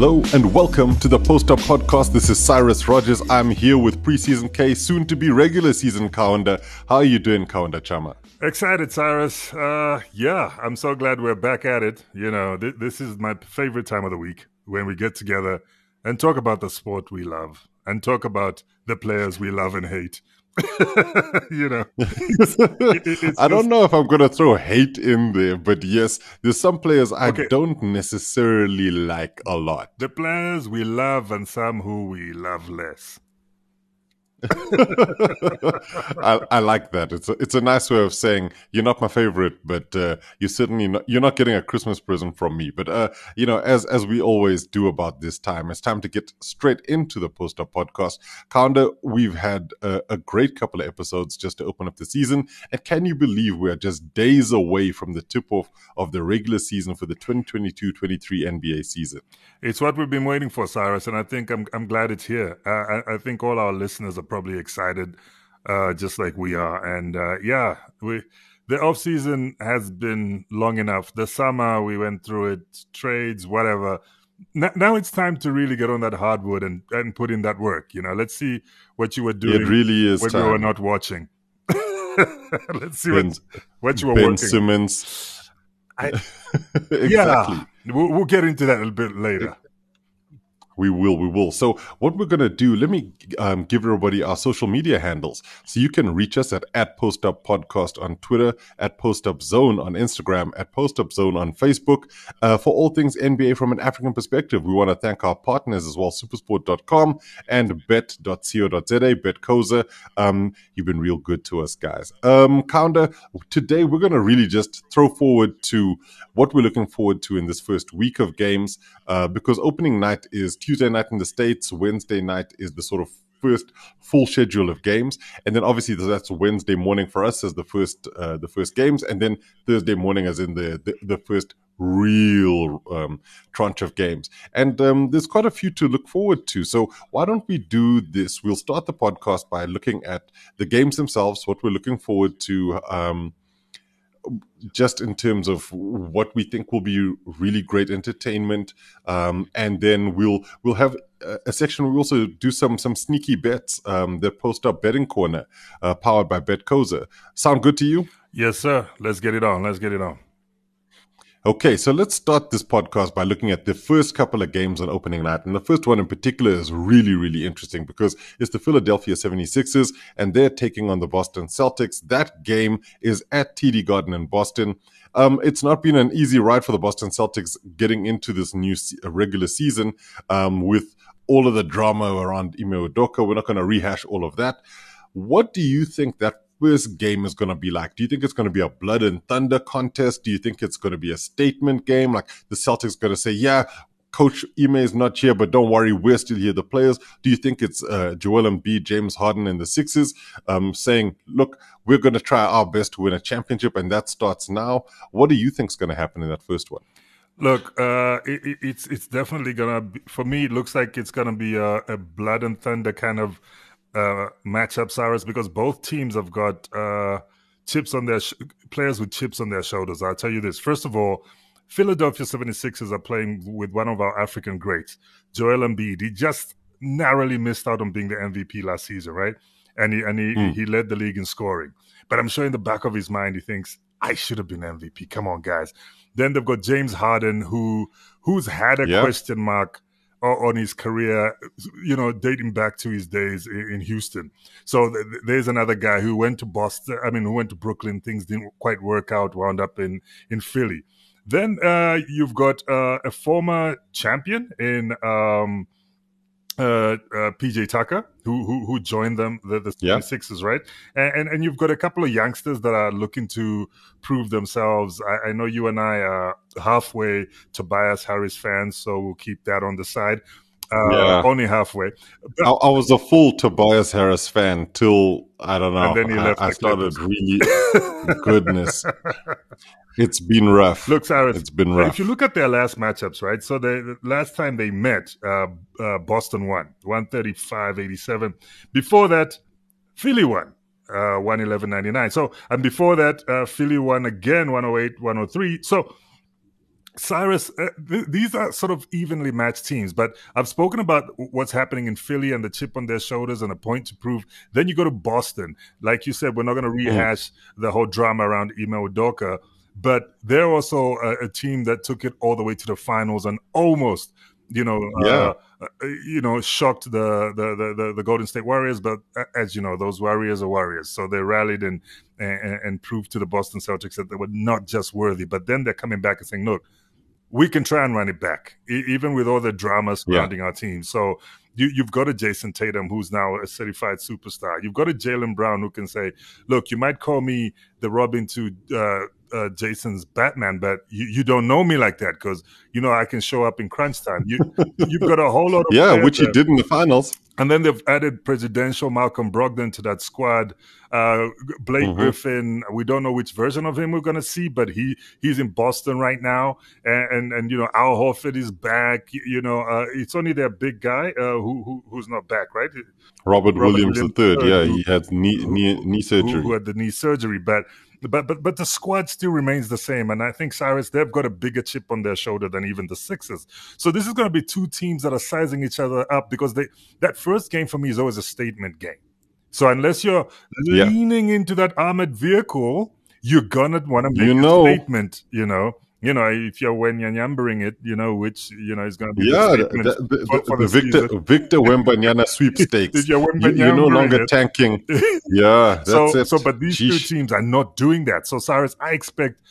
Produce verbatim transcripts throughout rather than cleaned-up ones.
hello and welcome to the Post-Up Podcast. This is Cyrus Rogers. I'm here with preseason K, soon to be regular season Kaunda. How are you doing, Kaunda Chama? Excited, Cyrus. Uh, yeah, I'm so glad we're back at it. You know, th- this is my favorite time of the week when we get together and talk about the sport we love and talk about the players we love and hate. you know, it's, it's I don't just... know if I'm going to throw hate in there, but yes, there's some players I okay. don't necessarily like a lot. The players we love and some who we love less. I, I like that. It's a, it's a nice way of saying you're not my favorite, but uh, you're certainly not, you're not getting a Christmas present from me. But uh, you know, as as we always do about this time, it's time to get straight into the Post-Up Podcast. Kaunda, we've had a, a great couple of episodes just to open up the season, and can you believe we are just days away from the tip-off of the regular season for the twenty twenty-two twenty-three N B A season? It's what we've been waiting for, Cyrus, and I think I'm I'm glad it's here. Uh, I, I think all our listeners are probably excited uh just like we are, and uh yeah we the off season has been long enough. The summer we went through it, trades, whatever. N- now it's time to really get on that hardwood and and put in that work. You know, let's see what you were doing. It really is when time. We were not watching. Let's see ben, what, what you were Ben working. Simmons. I, exactly. Yeah, we'll, we'll get into that a little bit later. It, We will, we will. So what we're going to do, let me um, give everybody our social media handles. So you can reach us at, at Post-Up Podcast on Twitter, at Post-Up Zone on Instagram, at Post-Up Zone on Facebook. Uh, for all things N B A from an African perspective, we want to thank our partners as well, Supersport dot com and Bet dot co dot za, Bet dot co dot za. Um, you've been real good to us, guys. Um, Kaunda, today we're going to really just throw forward to what we're looking forward to in this first week of games, uh, because opening night is Tuesday night in the States, Wednesday night is the sort of first full schedule of games, and then obviously that's Wednesday morning for us as the first uh, the first games, and then Thursday morning as in the the, the first real um, tranche of games. And um, there's quite a few to look forward to. So why don't we do this? We'll start the podcast by looking at the games themselves, what we're looking forward to, um, just in terms of what we think will be really great entertainment, um, and then we'll we'll have a, a section. We we'll also do some some sneaky bets. Um, the Post-Up Betting Corner, uh, powered by Bet dot co dot za. Sound good to you? Yes, sir. Let's get it on. Let's get it on. Okay, so let's start this podcast by looking at the first couple of games on opening night. And the first one in particular is really, really interesting because it's the Philadelphia seventy-sixers, and they're taking on the Boston Celtics. That game is at T D Garden in Boston. Um, it's not been an easy ride for the Boston Celtics getting into this new se- regular season um, with all of the drama around Ime Udoka. We're not going to rehash all of that. What do you think that first game is going to be like? Do you think it's going to be a blood and thunder contest? Do you think it's going to be a statement game? Like the Celtics going to say, yeah, Coach Ime is not here, but don't worry, we're still here, the players. Do you think it's uh, Joel Embiid, James Harden, and the Sixers um, saying, look, we're going to try our best to win a championship, and that starts now? What do you think is going to happen in that first one? Look, uh, it, it's it's definitely going to, for me, it looks like it's going to be a, a blood and thunder kind of Uh, matchup, Cyrus, because both teams have got uh, chips on their sh- players with chips on their shoulders. I'll tell you this. First of all, Philadelphia seventy-sixers are playing with one of our African greats, Joel Embiid. He just narrowly missed out on being the M V P last season, right? And he and he, mm. he led the league in scoring. But I'm sure in the back of his mind, he thinks, I should have been M V P. Come on, guys. Then they've got James Harden, who who's had a yeah. question mark on his career, you know, dating back to his days in Houston. So th- there's another guy who went to Boston, I mean, who went to Brooklyn, things didn't quite work out, wound up in, in Philly. Then uh, you've got uh, a former champion in um, uh, uh, P J Tucker, who, who who joined them, the, the yeah. Sixers, right? And, and and you've got a couple of youngsters that are looking to prove themselves. I, I know you and I are halfway Tobias Harris fans, so we'll keep that on the side. Uh, yeah. Only halfway. But, I, I was a full Tobias Harris fan till, I don't know, and then he left. I, I started really, goodness. It's been rough. Look, Cyrus, it's been rough. If you look at their last matchups, right? So they, the last time they met, uh, uh, Boston won, one thirty-five eighty-seven. Before that, Philly won, uh, one eleven ninety-nine. So, and before that, uh, Philly won again, one oh eight one oh three. So, Cyrus, uh, th- these are sort of evenly matched teams, but I've spoken about what's happening in Philly and the chip on their shoulders and a point to prove. Then you go to Boston. Like you said, we're not going to rehash mm-hmm. the whole drama around Ime Udoka, but they're also a, a team that took it all the way to the finals and almost, you know, yeah. uh, you know, shocked the, the the the Golden State Warriors. But as you know, those Warriors are Warriors, so they rallied and and, and proved to the Boston Celtics that they were not just worthy. But then they're coming back and saying, "Look, we can try and run it back, e- even with all the drama surrounding yeah. our team." So you, you've got a Jayson Tatum who's now a certified superstar. You've got a Jaylen Brown who can say, "Look, you might call me the Robin to." Uh, Uh, Jason's Batman, but you, you don't know me like that because you know I can show up in crunch time. You you've got a whole lot of yeah, which you did in the finals. And then they've added presidential Malcolm Brogdon to that squad. Uh, Blake mm-hmm. Griffin, we don't know which version of him we're going to see, but he he's in Boston right now. And, and, and you know, Al Horford is back. You, you know, uh, it's only their big guy uh, who, who who's not back, right? Robert, Robert Williams the third. Yeah, who, he had knee knee, knee surgery. Who, who had the knee surgery, but. But but but the squad still remains the same, and I think, Cyrus, they've got a bigger chip on their shoulder than even the Sixers. So this is going to be two teams that are sizing each other up because they that first game for me is always a statement game. So unless you're yeah. leaning into that armored vehicle, you're gonna want to make you know. a statement. You know, you know, if you're Wembanyama-ing it, you know, which you know is going to be yeah, the, the, for, the, for the, the Victor season. Victor Wembanyama sweepstakes. If you're, Wembanyama you, you're no longer it. tanking. Yeah, that's so, it. So, but these Sheesh. two teams are not doing that. So, Cyrus, I expect,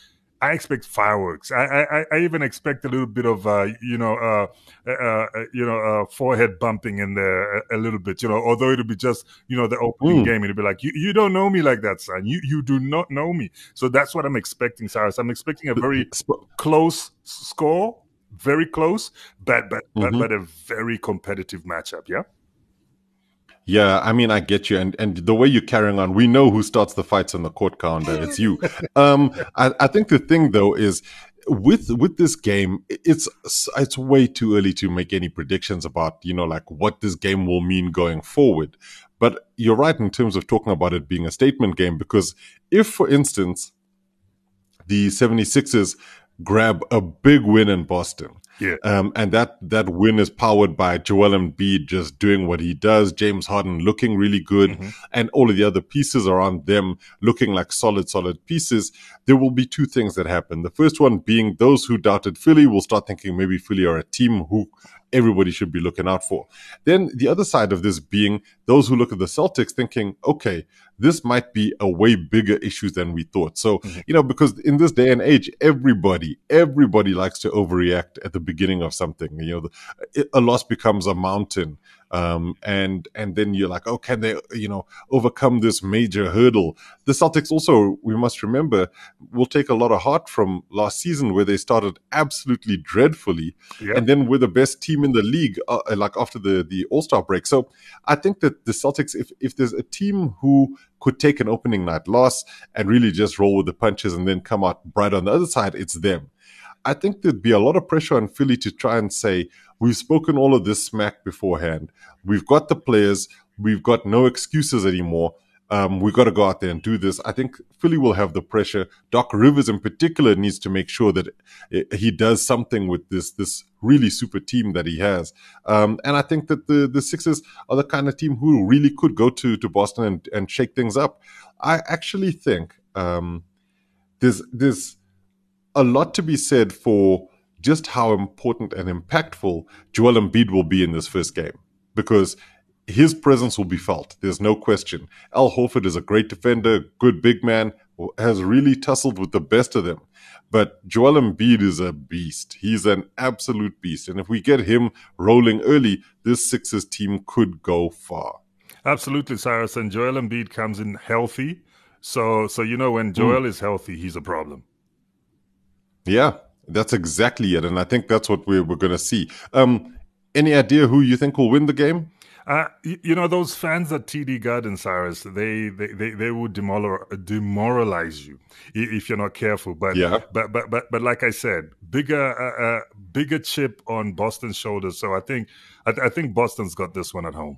I expect fireworks. I, I, I even expect a little bit of, uh, you know, uh, uh, you know, uh, forehead bumping in there a, a little bit. You know, although it'll be just, you know, the opening mm. game. It'll be like, you, you don't know me like that, son. You, you do not know me. So that's what I'm expecting, Cyrus. I'm expecting a very close score, very close, but but mm-hmm. but, but a very competitive matchup. Yeah. Yeah, I mean, I get you. And and the way you're carrying on, we know who starts the fights on the court, Kaunda. It's you. Um, I, I think the thing, though, is with with this game, it's it's way too early to make any predictions about, you know, like what this game will mean going forward. But you're right in terms of talking about it being a statement game, because if, for instance, the 76ers grab a big win in Boston, Yeah, um, and that, that win is powered by Joel Embiid just doing what he does, James Harden looking really good, mm-hmm. and all of the other pieces around them looking like solid, solid pieces. There will be two things that happen. The first one being those who doubted Philly will start thinking maybe Philly are a team who everybody should be looking out for. Then the other side of this being those who look at the Celtics thinking, okay, this might be a way bigger issue than we thought. So, mm-hmm. you know, because in this day and age, everybody, everybody likes to overreact at the beginning of something. You know, the, a loss becomes a mountain. Um, and, and then you're like, oh, can they, you know, overcome this major hurdle? The Celtics also, we must remember, will take a lot of heart from last season where they started absolutely dreadfully. Yeah. And then we're the best team in the league, uh, like after the, the All-Star break. So I think that the Celtics, if, if there's a team who could take an opening night loss and really just roll with the punches and then come out bright on the other side, it's them. I think there'd be a lot of pressure on Philly to try and say, we've spoken all of this smack beforehand. We've got the players. We've got no excuses anymore. Um, we've got to go out there and do this. I think Philly will have the pressure. Doc Rivers in particular needs to make sure that he does something with this this really super team that he has. Um, and I think that the, the Sixers are the kind of team who really could go to, to Boston and, and shake things up. I actually think um, there's there's a lot to be said for just how important and impactful Joel Embiid will be in this first game, because his presence will be felt. There's no question. Al Horford is a great defender, good big man, has really tussled with the best of them. But Joel Embiid is a beast. He's an absolute beast. And if we get him rolling early, this Sixers team could go far. Absolutely, Cyrus. And Joel Embiid comes in healthy. So, so you know, when Joel mm. is healthy, he's a problem. Yeah. That's exactly it, and I think that's what we're, we're going to see. Um, any idea who you think will win the game? Uh, you, you know, those fans at T D Garden, Cyrus, they they, they, they will demor- demoralize you if you're not careful. But yeah. but, but but but like I said, bigger uh, uh, bigger chip on Boston's shoulders. So I think I, I think Boston's got this one at home.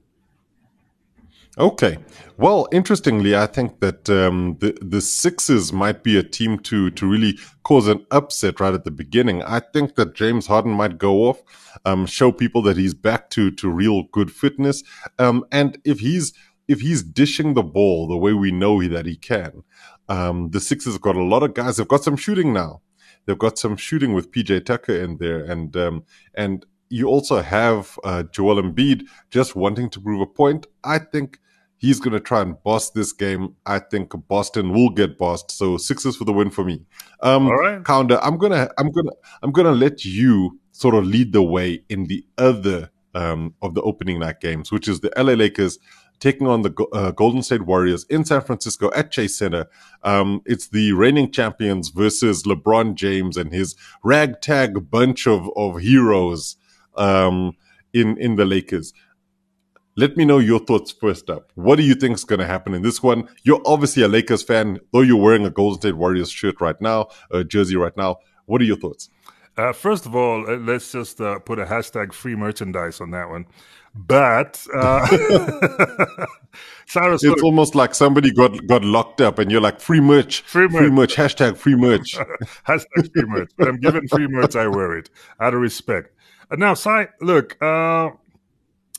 Okay. Well, interestingly, I think that um, the, the Sixers might be a team to to really cause an upset right at the beginning. I think that James Harden might go off, um, show people that he's back to to real good fitness. Um, and if he's if he's dishing the ball the way we know that he can, um, the Sixers have got a lot of guys. They've got some shooting now. They've got some shooting with P J Tucker in there, and um, and. You also have uh, Joel Embiid just wanting to prove a point. I think he's going to try and boss this game. I think Boston will get bossed. So Sixers for the win for me. Um, All right, Kaunda, I'm gonna, I'm gonna, I'm gonna let you sort of lead the way in the other um, of the opening night games, which is the L A Lakers taking on the uh, Golden State Warriors in San Francisco at Chase Center. Um, it's the reigning champions versus LeBron James and his ragtag bunch of of heroes. Um, in in the Lakers. Let me know your thoughts first up. What do you think is going to happen in this one? You're obviously a Lakers fan, though you're wearing a Golden State Warriors shirt right now, uh, jersey right now. What are your thoughts? Uh, first of all, uh, let's just uh, put a hashtag free merchandise on that one. But uh, Cyrus, it's look, almost like somebody got, got locked up, and you're like free merch, free merch, free merch hashtag free merch, hashtag free merch. But I'm given free merch, I wear it out of respect. Now, Si, look, uh,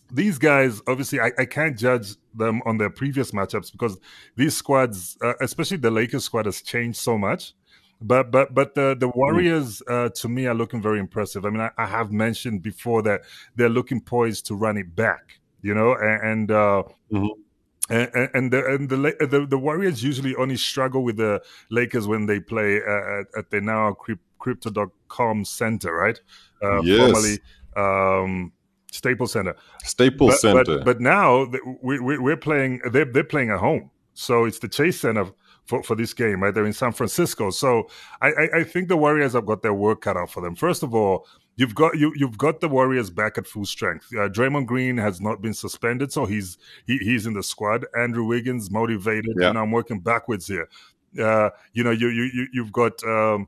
these guys, obviously, I, I can't judge them on their previous matchups because these squads, uh, especially the Lakers squad, has changed so much. But but but the, the Warriors, uh, to me, are looking very impressive. I mean, I, I have mentioned before that they're looking poised to run it back, you know, and and uh, mm-hmm. and, and, the, and the, the the Warriors usually only struggle with the Lakers when they play at, at the now Crypto dot com Center, right? Uh, yes. Formerly um, Staples Center. Staples but, Center. But, but now we, we, we're playing. They're, they're playing at home, so it's the Chase Center for, for this game. Right, they're in San Francisco. So I, I, I think the Warriors have got their work cut out for them. First of all, you've got you you've got the Warriors back at full strength. Uh, Draymond Green has not been suspended, so he's he, he's in the squad. Andrew Wiggins motivated, yeah. And I'm working backwards here. Uh, you know, you you, you you've got. Um,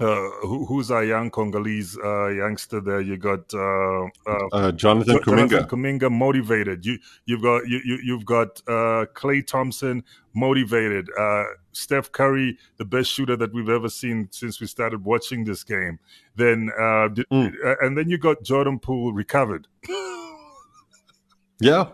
Uh, who, who's our young Congolese uh, youngster there? You got uh, uh, uh, Jonathan Kuminga. Jonathan Kuminga motivated. You you've got you, you you've got uh, Klay Thompson motivated. Uh, Steph Curry, the best shooter that we've ever seen since we started watching this game. Then uh, mm. and then you got Jordan Poole recovered. Yeah.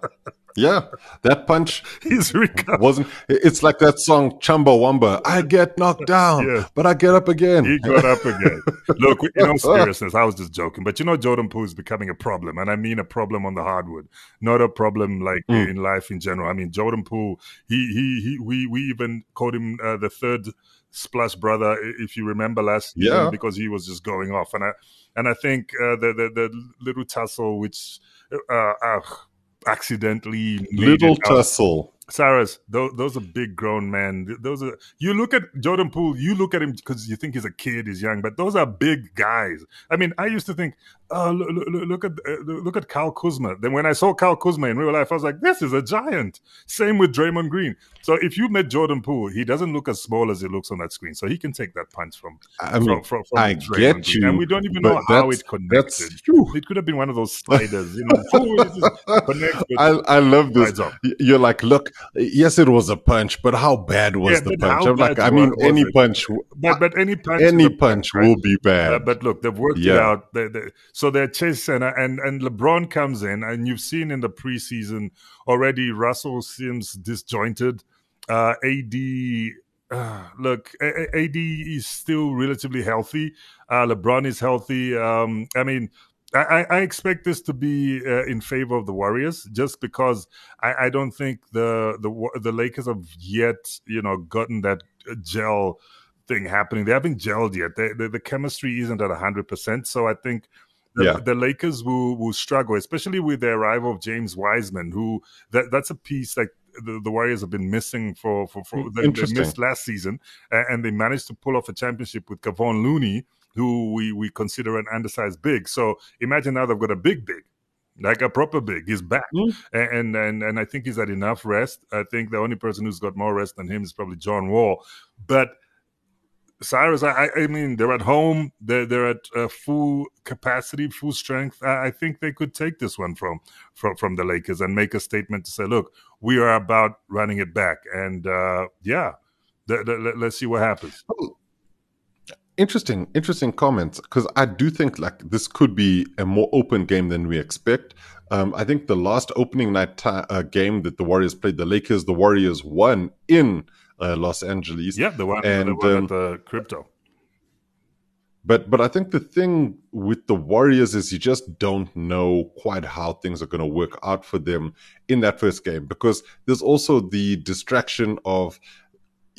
Yeah, that punch He's recovered. wasn't. It's like that song Chumbawamba. I get knocked down, yeah. but I get up again. He got up again. Look, in all seriousness, I was just joking. But you know, Jordan Poole is becoming a problem, and I mean a problem on the hardwood, not a problem like mm. in life in general. I mean, Jordan Poole. He he he. We we even called him uh, the third Splash Brother, if you remember last yeah. season, because he was just going off, and I and I think uh, the, the the little tussle which. Uh, uh, accidentally little tussle Cyrus, those, those are big grown men. Those are you look at Jordan Poole, you look at him because you think he's a kid, he's young, but those are big guys. I mean, I used to think, oh, look, look, look at uh, look at Kyle Kuzma. Then when I saw Kyle Kuzma in real life, I was like, this is a giant. Same with Draymond Green. So if you met Jordan Poole, he doesn't look as small as he looks on that screen. So he can take that punch from I mean, from, from, from I Draymond get Green. You, and we don't even know how it connected. It could have been one of those sliders. You know, I, I love this. You're like, look. Yes, it was a punch, but how bad was yeah, the punch? I'm like, I mean, any it? punch, but, but any punch, any punch right? will be bad. Uh, but look, they've worked yeah. it out. They, they, so they're Chase Center, and and LeBron comes in, and you've seen in the preseason already. Russell seems disjointed. Uh, A D, uh, look, A D is still relatively healthy. Uh, LeBron is healthy. Um, I mean. I, I expect this to be uh, in favor of the Warriors, just because I, I don't think the, the the Lakers have yet, you know, gotten that gel thing happening. They haven't gelled yet. They, they, the chemistry isn't at one hundred percent. So I think the, yeah. the Lakers will, will struggle, especially with the arrival of James Wiseman, who that, that's a piece like the, the Warriors have been missing for for, for they, they missed last season, and they managed to pull off a championship with Kevon Looney, who we, we consider an undersized big. So imagine now they've got a big big, like a proper big. He's back. Mm-hmm. And, and and I think he's had enough rest. I think the only person who's got more rest than him is probably John Wall. But Cyrus, I, I mean, they're at home. They're, they're at uh, full capacity, full strength. I, I think they could take this one from, from from the Lakers and make a statement to say, look, we are about running it back. And, uh, yeah, th- th- let's see what happens. Oh, interesting, interesting comments, because I do think, like, this could be a more open game than we expect. Um, I think the last opening night t- uh, game that the Warriors played the Lakers, the Warriors won in Uh, Los Angeles. Yeah, the one, and, the one um, at the Crypto. But but I think the thing with the Warriors is you just don't know quite how things are going to work out for them in that first game, because there's also the distraction of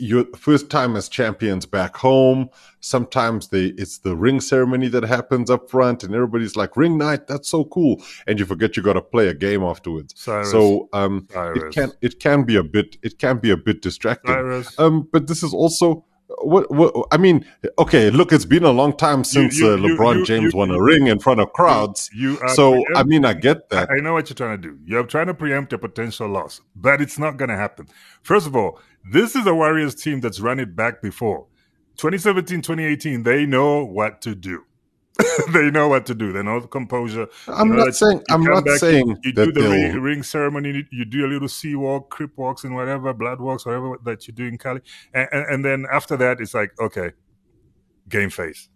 your first time as champions back home. Sometimes they, it's the ring ceremony that happens up front, and everybody's like, ring night, that's so cool. And you forget you got to play a game afterwards. Cyrus, so um, it can it can be a bit it can be a bit distracting. Cyrus. Um, but this is also what, what I mean. Okay, look, it's been a long time since you, you, uh, LeBron you, you, James you, won you, a ring in front of crowds. You, you so preempt- I mean, I get that. I know what you're trying to do. You're trying to preempt a potential loss, but it's not going to happen. First of all, this is a Warriors team that's run it back before. twenty seventeen, twenty eighteen, they know what to do. They know what to do. They know the composure. I'm not saying I'm not saying you do the ring, ring ceremony, you do a little sea walk, crip walks and whatever, blood walks, whatever that you do in Cali. And, and, and then after that, it's like, okay, game face.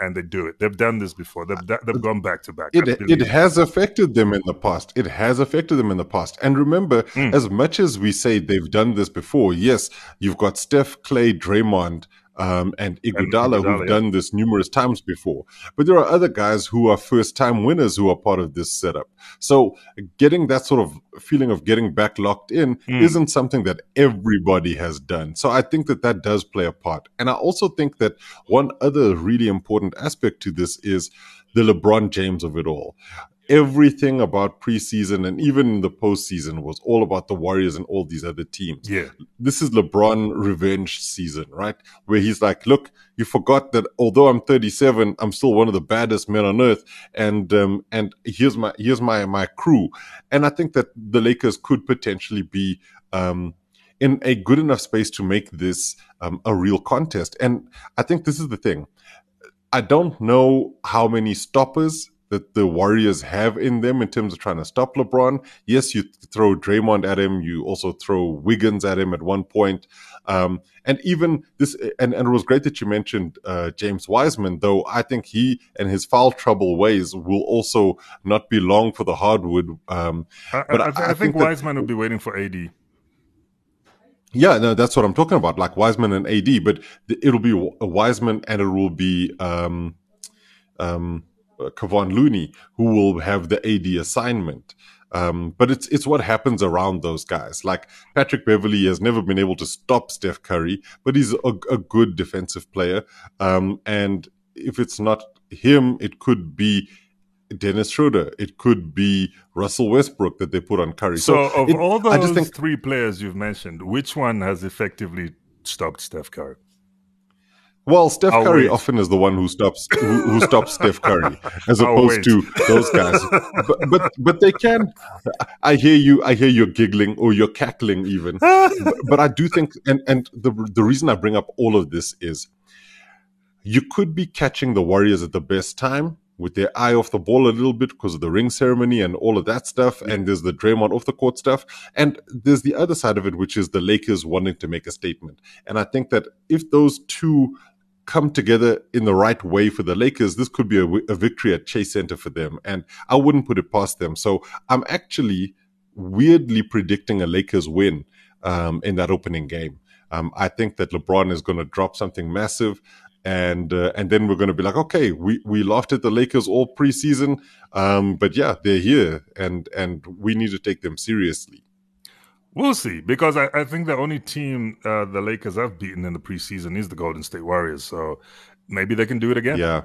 And they do it. They've done this before. They've they've gone back to back. It, it has affected them in the past. It has affected them in the past. And remember, mm. as much as we say they've done this before, yes, you've got Steph, Clay, Draymond, um, and Iguodala, and Iguodala who've yeah. done this numerous times before. But there are other guys who are first-time winners who are part of this setup. So getting that sort of feeling of getting back locked in mm. isn't something that everybody has done. So I think that that does play a part. And I also think that one other really important aspect to this is the LeBron James of it all. Everything about preseason and even the postseason was all about the Warriors and all these other teams. Yeah. This is LeBron revenge season, right? Where he's like, look, you forgot that although I'm thirty-seven, I'm still one of the baddest men on earth. And, um, and here's my, here's my, my crew. And I think that the Lakers could potentially be, um, in a good enough space to make this, um, a real contest. And I think this is the thing. I don't know how many stoppers that the Warriors have in them in terms of trying to stop LeBron. Yes, you throw Draymond at him. You also throw Wiggins at him at one point. Um, and even this, and, and it was great that you mentioned uh, James Wiseman, though I think he and his foul trouble ways will also not be long for the hardwood. Um, I, but I, I, I think, think that, Wiseman will be waiting for A D. Yeah, no, that's what I'm talking about, like Wiseman and A D. But the, it'll be Wiseman and it will be... Um, um, Uh, Kevon Looney, who will have the A D assignment. Um, but it's it's what happens around those guys. Like Patrick Beverley has never been able to stop Steph Curry, but he's a, a good defensive player. Um, and if it's not him, it could be Dennis Schroeder. It could be Russell Westbrook that they put on Curry. So, so of it, all those I just think, three players you've mentioned, which one has effectively stopped Steph Curry? Well, Steph I'll Curry wait. often is the one who stops who, who stops Steph Curry, as opposed to those guys. But, but but they can. I hear you. I hear you're giggling or you're cackling even. But, but I do think, and and the the reason I bring up all of this is, you could be catching the Warriors at the best time, with their eye off the ball a little bit because of the ring ceremony and all of that stuff. And there's the Draymond off the court stuff. And there's the other side of it, which is the Lakers wanting to make a statement. And I think that if those two come together in the right way for the Lakers, this could be a, w- a victory at Chase Center for them. And I wouldn't put it past them. So I'm actually weirdly predicting a Lakers win um, in that opening game. Um, I think that LeBron is going to drop something massive. And uh, and then we're going to be like, okay, we, we laughed at the Lakers all preseason, um, but yeah, they're here, and, and we need to take them seriously. We'll see, because I, I think the only team uh, the Lakers have beaten in the preseason is the Golden State Warriors, so maybe they can do it again. Yeah.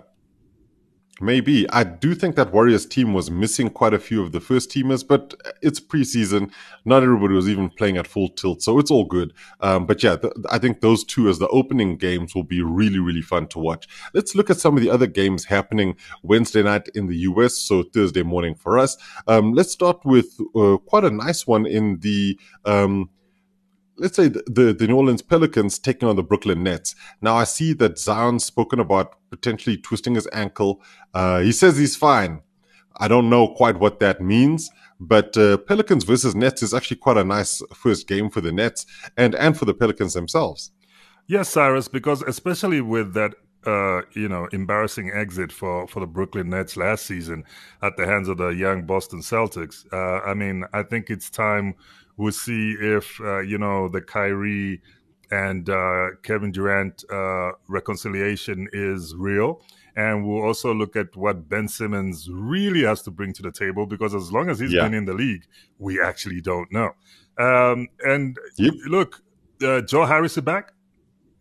Maybe. I do think that Warriors team was missing quite a few of the first teamers, but it's preseason. Not everybody was even playing at full tilt, so it's all good. Um, but yeah, th- I think those two as the opening games will be really, really fun to watch. Let's look at some of the other games happening Wednesday night in the U S, so Thursday morning for us. Um, let's start with uh, quite a nice one in the um, let's say the, the, the New Orleans Pelicans taking on the Brooklyn Nets. Now, I see that Zion's spoken about potentially twisting his ankle. Uh, he says he's fine. I don't know quite what that means, but uh, Pelicans versus Nets is actually quite a nice first game for the Nets and, and for the Pelicans themselves. Yes, Cyrus, because especially with that Uh, you know, embarrassing exit for, for the Brooklyn Nets last season at the hands of the young Boston Celtics. Uh, I mean, I think it's time we'll see if, uh, you know, the Kyrie and uh, Kevin Durant uh, reconciliation is real. And we'll also look at what Ben Simmons really has to bring to the table, because as long as he's yeah. been in the league, we actually don't know. Um, and yep. look, uh, Joe Harris is back.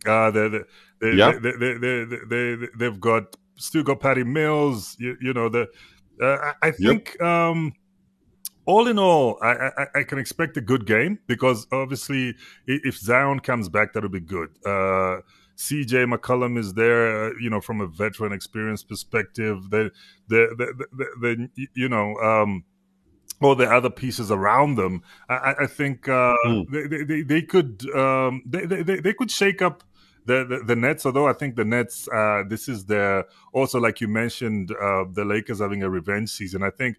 Uh, the, the, They, yeah. they, they, they, they, they, they've got still got Patty Mills, you, you know, the, uh, I, I think yep. um, all in all, I, I, I can expect a good game, because obviously if Zion comes back, that'll be good. Uh, C J McCollum is there, uh, you know, from a veteran experience perspective. The, the, the, the, the, the you know, um, all the other pieces around them, I, I think uh, mm. they, they, they could um, they, they, they could shake up The, the the Nets, although I think the Nets, uh, this is their, also like you mentioned, uh, the Lakers having a revenge season. I think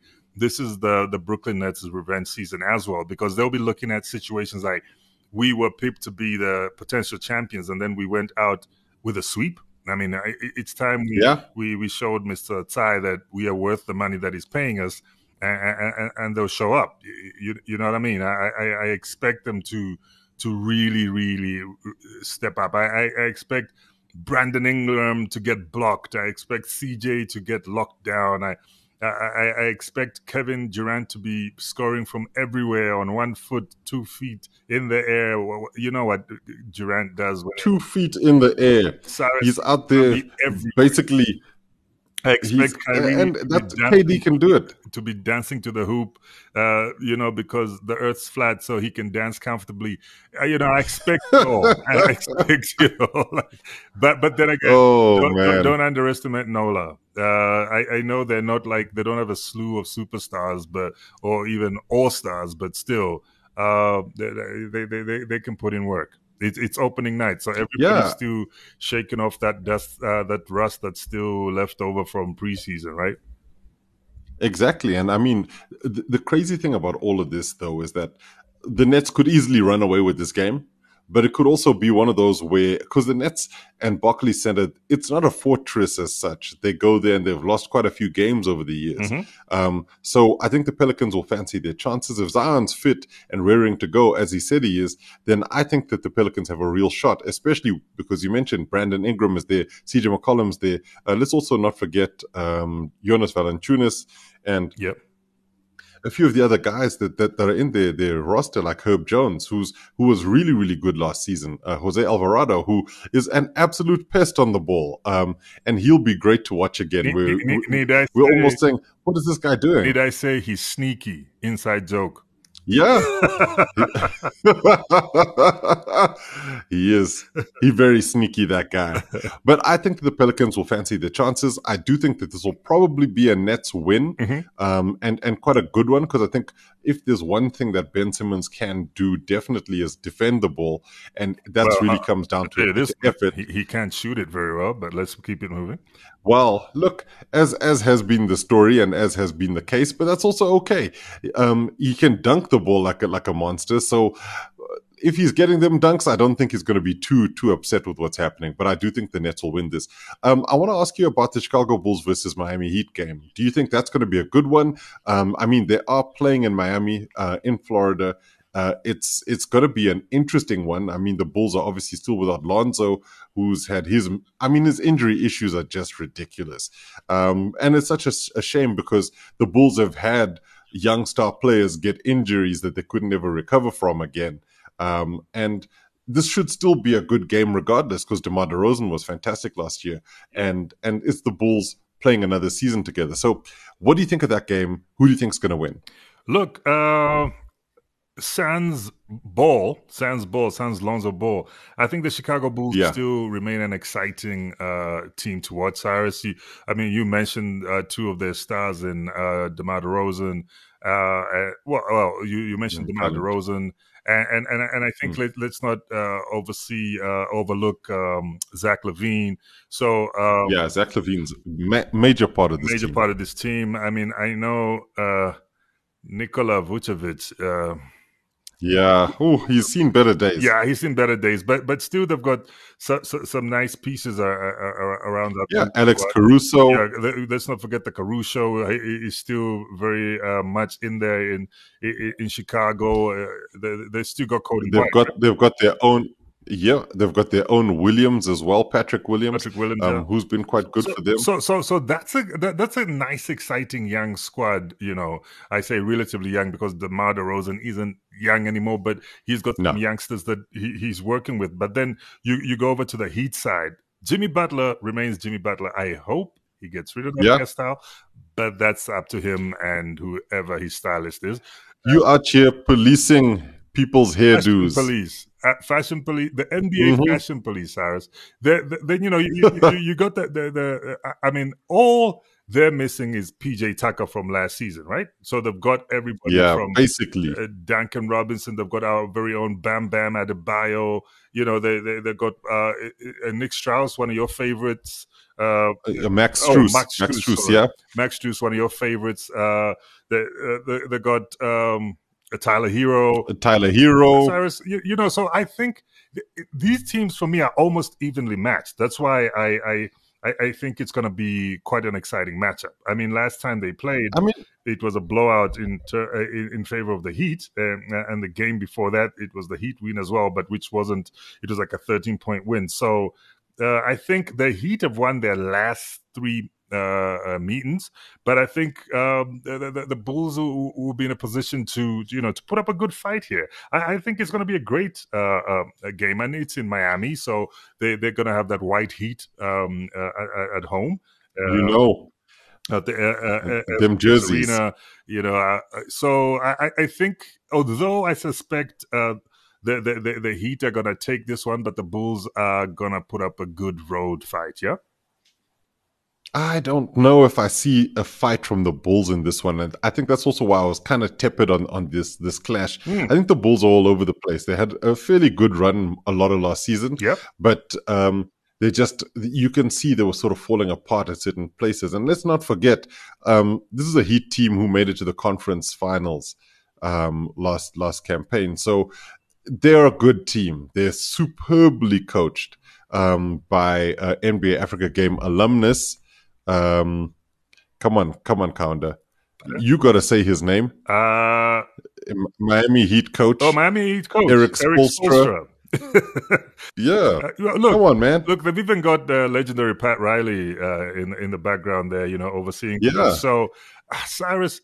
this is the, the Brooklyn Nets' revenge season as well, because they'll be looking at situations like, we were picked to be the potential champions, and then we went out with a sweep. I mean, it, it's time we, yeah. we we showed Mister Tsai that we are worth the money that he's paying us, and, and, and they'll show up. You, you know what I mean? I, I, I expect them to... to really, really step up. I, I expect Brandon Ingram to get blocked. I expect C J to get locked down. I, I, I expect Kevin Durant to be scoring from everywhere, on one foot, two feet in the air. You know what Durant does. When two feet in the air. Cyrus, he's out there basically. I expect Kyrie and that's, K D can do it, to be dancing to the hoop, uh, you know, because the earth's flat, so he can dance comfortably. Uh, you know, I expect it all. I expect it all. But but then again, oh, don't, don't, don't underestimate NOLA. Uh, I, I know they're not like, they don't have a slew of superstars, but or even all stars, but still, uh, they, they they they they can put in work. It's it's opening night, so everybody's yeah. still shaking off that dust, uh, that rust that's still left over from preseason, right? Exactly, and I mean, th- the crazy thing about all of this, though, is that the Nets could easily run away with this game, but it could also be one of those where, because the Nets and Barclays Center, it's not a fortress as such. They go there and they've lost quite a few games over the years. Mm-hmm. Um, so I think the Pelicans will fancy their chances. If Zion's fit and raring to go, as he said he is, then I think that the Pelicans have a real shot, especially because you mentioned Brandon Ingram is there, C J McCollum's there. Uh, let's also not forget um, Jonas Valanciunas and... Yep. A few of the other guys that, that, that are in their, their roster, like Herb Jones, who's who was really, really good last season. Uh, Jose Alvarado, who is an absolute pest on the ball. Um, and he'll be great to watch again. Need, we're need, we're, need I we're say, almost saying, what is this guy doing? Did I say he's sneaky? Inside joke. Yeah. He is. He's very sneaky, that guy. But I think the Pelicans will fancy their chances. I do think that this will probably be a Nets win, mm-hmm. um, and, and quite a good one, because I think if there's one thing that Ben Simmons can do definitely is defend the ball, and that well, really uh, comes down to it is, effort. He, he can't shoot it very well, but let's keep it moving. Well, look, as as has been the story and as has been the case, but that's also okay. Um, he can dunk the ball like a, like a monster. So if he's getting them dunks, I don't think he's going to be too too upset with what's happening. But I do think the Nets will win this. Um, I want to ask you about the Chicago Bulls versus Miami Heat game. Do you think that's going to be a good one? Um, I mean, they are playing in Miami, uh, in Florida. Uh, it's it's going to be an interesting one. I mean, the Bulls are obviously still without Lonzo, who's had his... I mean, his injury issues are just ridiculous. Um, and it's such a, a shame, because the Bulls have had young star players get injuries that they could never recover from again. Um, and this should still be a good game regardless, because DeMar DeRozan was fantastic last year. And and it's the Bulls playing another season together. So what do you think of that game? Who do you think is going to win? Look... Uh... Sans Ball, Sans Ball, Sans Lonzo Ball. I think the Chicago Bulls yeah. still remain an exciting uh, team to watch, Cyrus. You, I mean, you mentioned uh, two of their stars in uh, DeMar DeRozan. Uh, well, well, you, you mentioned DeMar DeRozan And and and I think mm-hmm. let, let's not uh, oversee uh, overlook um, Zach LaVine. So um, yeah, Zach LaVine's ma- major part of this major team. part of this team. I mean, I know uh, Nikola Vucevic. Uh, yeah, oh, he's seen better days. Yeah, he's seen better days. But but still, they've got so, so, some nice pieces are, are, are around that. Yeah, Alex but, Caruso. Yeah, let's not forget the Caruso. He is still very uh, much in there in. In Chicago, uh, they, they still got Cody. They've White, got right? they've got their own, yeah. They've got their own Williams as well, Patrick Williams, Patrick Williams, um, yeah. who's been quite good so, for them. So, so, so that's a that, that's a nice, exciting young squad. You know, I say relatively young because DeMar DeRozan isn't young anymore, but he's got some no. youngsters that he, he's working with. But then you you go over to the Heat side. Jimmy Butler remains Jimmy Butler. I hope he gets rid of that yeah. hairstyle, but that's up to him and whoever his stylist is. You are here policing people's hairdos. Fashion police, uh, fashion police, the N B A mm-hmm. fashion police, Cyrus. Then you know you, you, you got the, the the. I mean, all they're missing is P J Tucker from last season, right? So they've got everybody yeah, from basically uh, Duncan Robinson. They've got our very own Bam Bam Adebayo. You know, they they they got uh, Nick Strauss, one of your favorites. Uh, uh, Max Strus, oh, Max, Max Strus, yeah, Max Strus, one of your favorites. Uh, they, uh, they they got um, Tyler Herro, Tyler Herro. Cyrus, you, you know, so I think th- these teams for me are almost evenly matched. That's why I I, I think it's going to be quite an exciting matchup. I mean, last time they played, I mean, it was a blowout in ter- in, in favor of the Heat, and, and the game before that, it was the Heat win as well, but which wasn't. It was like a thirteen point win. So. Uh, I think the Heat have won their last three uh, uh, meetings, but I think um, the, the, the Bulls will, will be in a position to, you know, to put up a good fight here. I, I think it's going to be a great uh, uh, game, and it's in Miami, so they, they're going to have that white heat um, uh, at, at home. Uh, you know. At the, uh, uh, Them jerseys. Arena, you know, uh, so I, I think, although I suspect uh, – The, the the the Heat are gonna take this one, but the Bulls are gonna put up a good road fight. Yeah, I don't know if I see a fight from the Bulls in this one, and I think that's also why I was kind of tepid on on this this clash. Mm. I think the Bulls are all over the place. They had a fairly good run a lot of last season. Yeah, but um, they just you can see they were sort of falling apart at certain places. And let's not forget, um, this is a Heat team who made it to the conference finals um, last last campaign. So. They're a good team. They're superbly coached um, by uh, N B A Africa Game alumnus. Um, come on, come on, Kaunda. You got to say his name. Uh, Miami Heat coach. Oh, Miami Heat coach. Eric Spoelstra. yeah. Uh, look, come on, man. Look, they've even got the legendary Pat Riley uh, in, in the background there, you know, overseeing. Yeah. So, uh, Cyrus,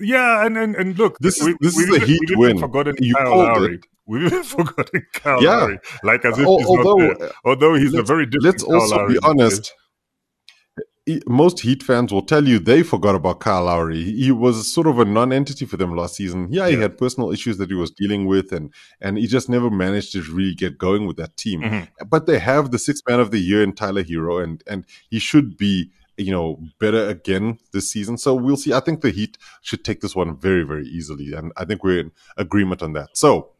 yeah, and, and, and look. This, we, this we is even, a Heat we win. Forgotten you Kyle Lowry. It. We've even forgotten Kyle yeah. Lowry, like as if Al- he's although, not there. Although he's a very different Let's Kyle also Lowry be honest. Most Heat fans will tell you they forgot about Kyle Lowry. He was sort of a non-entity for them last season. Yeah, yeah. He had personal issues that he was dealing with, and and he just never managed to really get going with that team. Mm-hmm. But they have the sixth man of the year in Tyler Herro, and and he should be, you know, better again this season. So we'll see. I think the Heat should take this one very, very easily, and I think we're in agreement on that. So.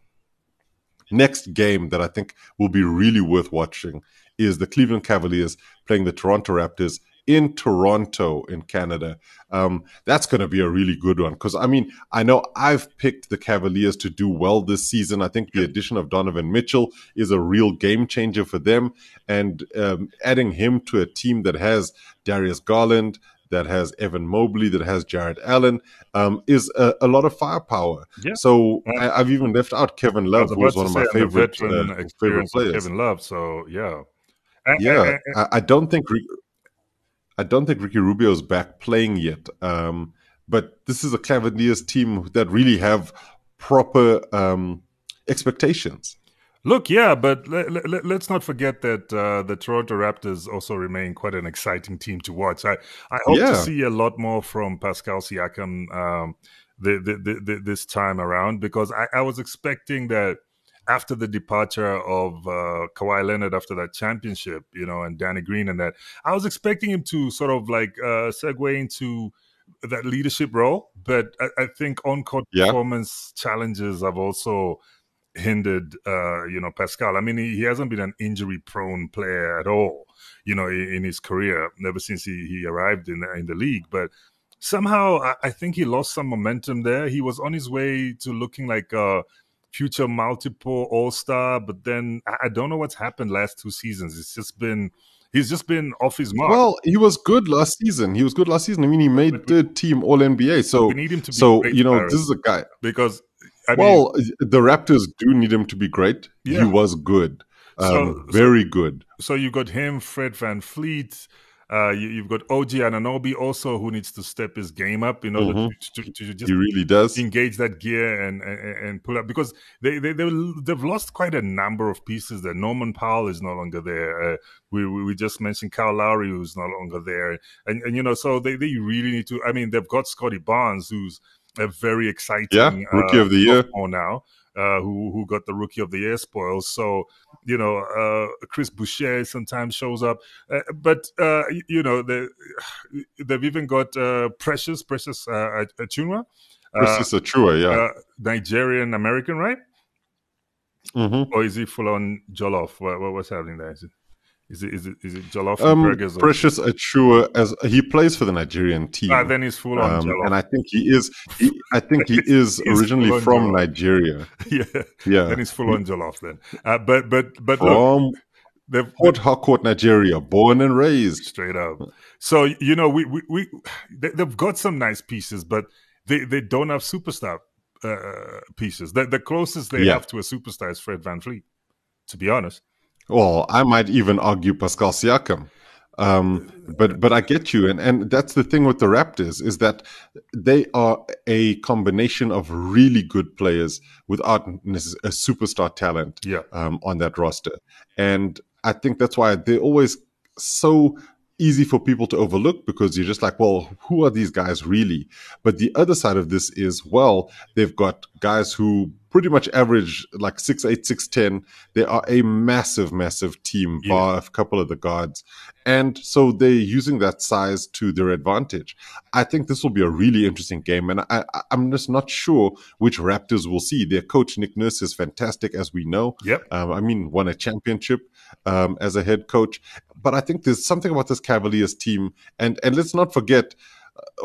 Next game that I think will be really worth watching is the Cleveland Cavaliers playing the Toronto Raptors in Toronto in Canada. Um, that's going to be a really good one because, I mean, I know I've picked the Cavaliers to do well this season. I think the addition of Donovan Mitchell is a real game changer for them. And um, adding him to a team that has Darius Garland, that has Evan Mobley, that has Jarrett Allen, um, is a, a lot of firepower. Yeah. So um, I, I've even left out Kevin Love, who was one of my favorite, uh, favorite players. Kevin Love, so yeah, and, yeah. And, and, I, I don't think I don't think Ricky Rubio is back playing yet. Um, but this is a Cavaliers team that really have proper um, expectations. Look, yeah, but let, let, let's not forget that uh, the Toronto Raptors also remain quite an exciting team to watch. I, I hope yeah. to see a lot more from Pascal Siakam um, the, the, the, this time around because I, I was expecting that after the departure of uh, Kawhi Leonard after that championship, you know, and Danny Green and that, I was expecting him to sort of like uh, segue into that leadership role. But I, I think on-court yeah. performance challenges have also hindered, uh, you know, Pascal. I mean, he, he hasn't been an injury-prone player at all, you know, in, in his career, ever since he, he arrived in, in the league. But somehow, I, I think he lost some momentum there. He was on his way to looking like a future multiple all-star, but then I, I don't know what's happened last two seasons. It's just been... He's just been off his mark. Well, he was good last season. He was good last season. I mean, he made we, third team All N B A. So, we need him to be so great, you know, Paris. This is a guy. Because, I well, mean, the Raptors do need him to be great. Yeah. He was good. Um, so, very so, good. So you got him, Fred VanVleet. Uh, you, you've got O G Anunoby also, who needs to step his game up in order mm-hmm. to, to, to just he really does. engage that gear and, and, and pull up. Because they, they, they, they've lost quite a number of pieces there. Norman Powell is no longer there. Uh, we, we we just mentioned Kyle Lowry, who's no longer there. And, and you know, so they, they really need to – I mean, they've got Scotty Barnes, who's a very exciting yeah, Rookie uh, of the Year now. Uh, who who got the Rookie of the Year spoils. So, you know, uh, Chris Boucher sometimes shows up. Uh, but, uh, you know, they, they've even got uh, Precious, Precious uh, Achua. Uh, Precious Achua, yeah. Uh, Nigerian-American, right? Mm-hmm. Or is he full-on Jollof? What, what, what's happening there? Is it, is it, is it, is it Jollof um, burgers? Or... Precious Achua, as he plays for the Nigerian team. Ah, then he's full-on um, Jollof. And I think he is... He, I think he is originally from Jollof. Nigeria. Yeah, yeah. Then he's full on Jollof then. Uh, but but but from look, Port Harcourt, Nigeria, born and raised. Straight up. So you know we we, we they've got some nice pieces, but they, they don't have superstar uh, pieces. The, the closest they yeah. have to a superstar is Fred VanVleet, to be honest. Well, I might even argue Pascal Siakam. Um, but but I get you, and, and that's the thing with the Raptors is that they are a combination of really good players without a superstar talent yeah. um, on that roster, and I think that's why they're always so easy for people to overlook because you're just like, well, who are these guys really? But the other side of this is, well, they've got guys who pretty much average like six eight, six ten. They are a massive, massive team, yeah. bar a couple of the guards. And so they're using that size to their advantage. I think this will be a really interesting game. And I, I, I'm just not sure which Raptors we'll see. Their coach, Nick Nurse, is fantastic, as we know. Yep. Um, I mean, won a championship um, as a head coach. But I think there's something about this Cavaliers team. And, and let's not forget,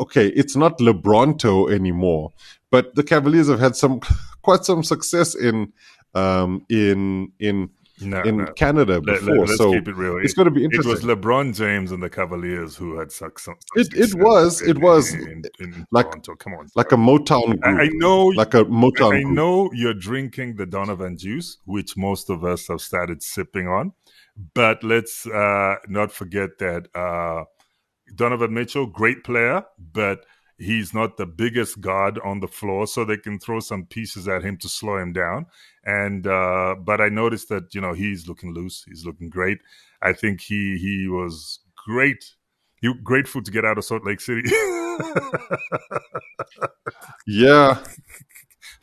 okay, it's not LeBronto anymore. But the Cavaliers have had some quite some success in um, in in no, in no. Canada before. Let, let, let's so keep it real. It's it, going to be interesting. It was LeBron James and the Cavaliers who had success. It it was in, it was in, in, in like Toronto. Come on, like a Motown group. I, I know, like a Motown. I, I know you're drinking the Donovan juice, which most of us have started sipping on. But let's uh, not forget that uh, Donovan Mitchell, great player, but he's not the biggest guard on the floor, so they can throw some pieces at him to slow him down. And uh, but I noticed that, you know, he's looking loose. He's looking great. I think he he was great. You grateful to get out of Salt Lake City. yeah.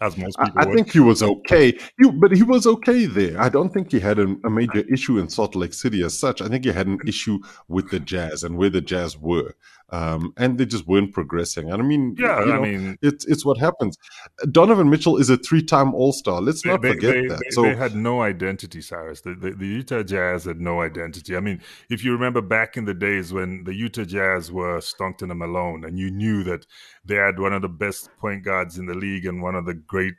As most people I would. think he was okay. He, but he was okay there. I don't think he had a, a major issue in Salt Lake City as such. I think he had an issue with the Jazz and where the Jazz were. Um, and they just weren't progressing. And I mean, yeah, you know, I mean, it's it's what happens. Donovan Mitchell is a three-time All-Star. Let's not they, forget they, that. They, so, they had no identity, Cyrus. The, the, the Utah Jazz had no identity. I mean, if you remember back in the days when the Utah Jazz were Stockton and Malone, and you knew that they had one of the best point guards in the league and one of the great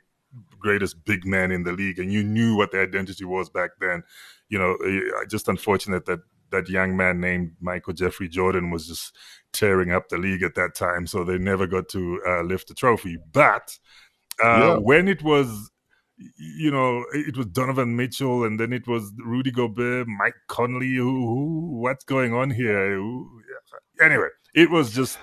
greatest big men in the league, and you knew what their identity was back then. You know, just unfortunate that that young man named Michael Jeffrey Jordan was just tearing up the league at that time, so they never got to uh, lift the trophy. But uh, yeah. when it was, you know, it was Donovan Mitchell, and then it was Rudy Gobert, Mike Conley, who, who what's going on here? Who, anyway, it was just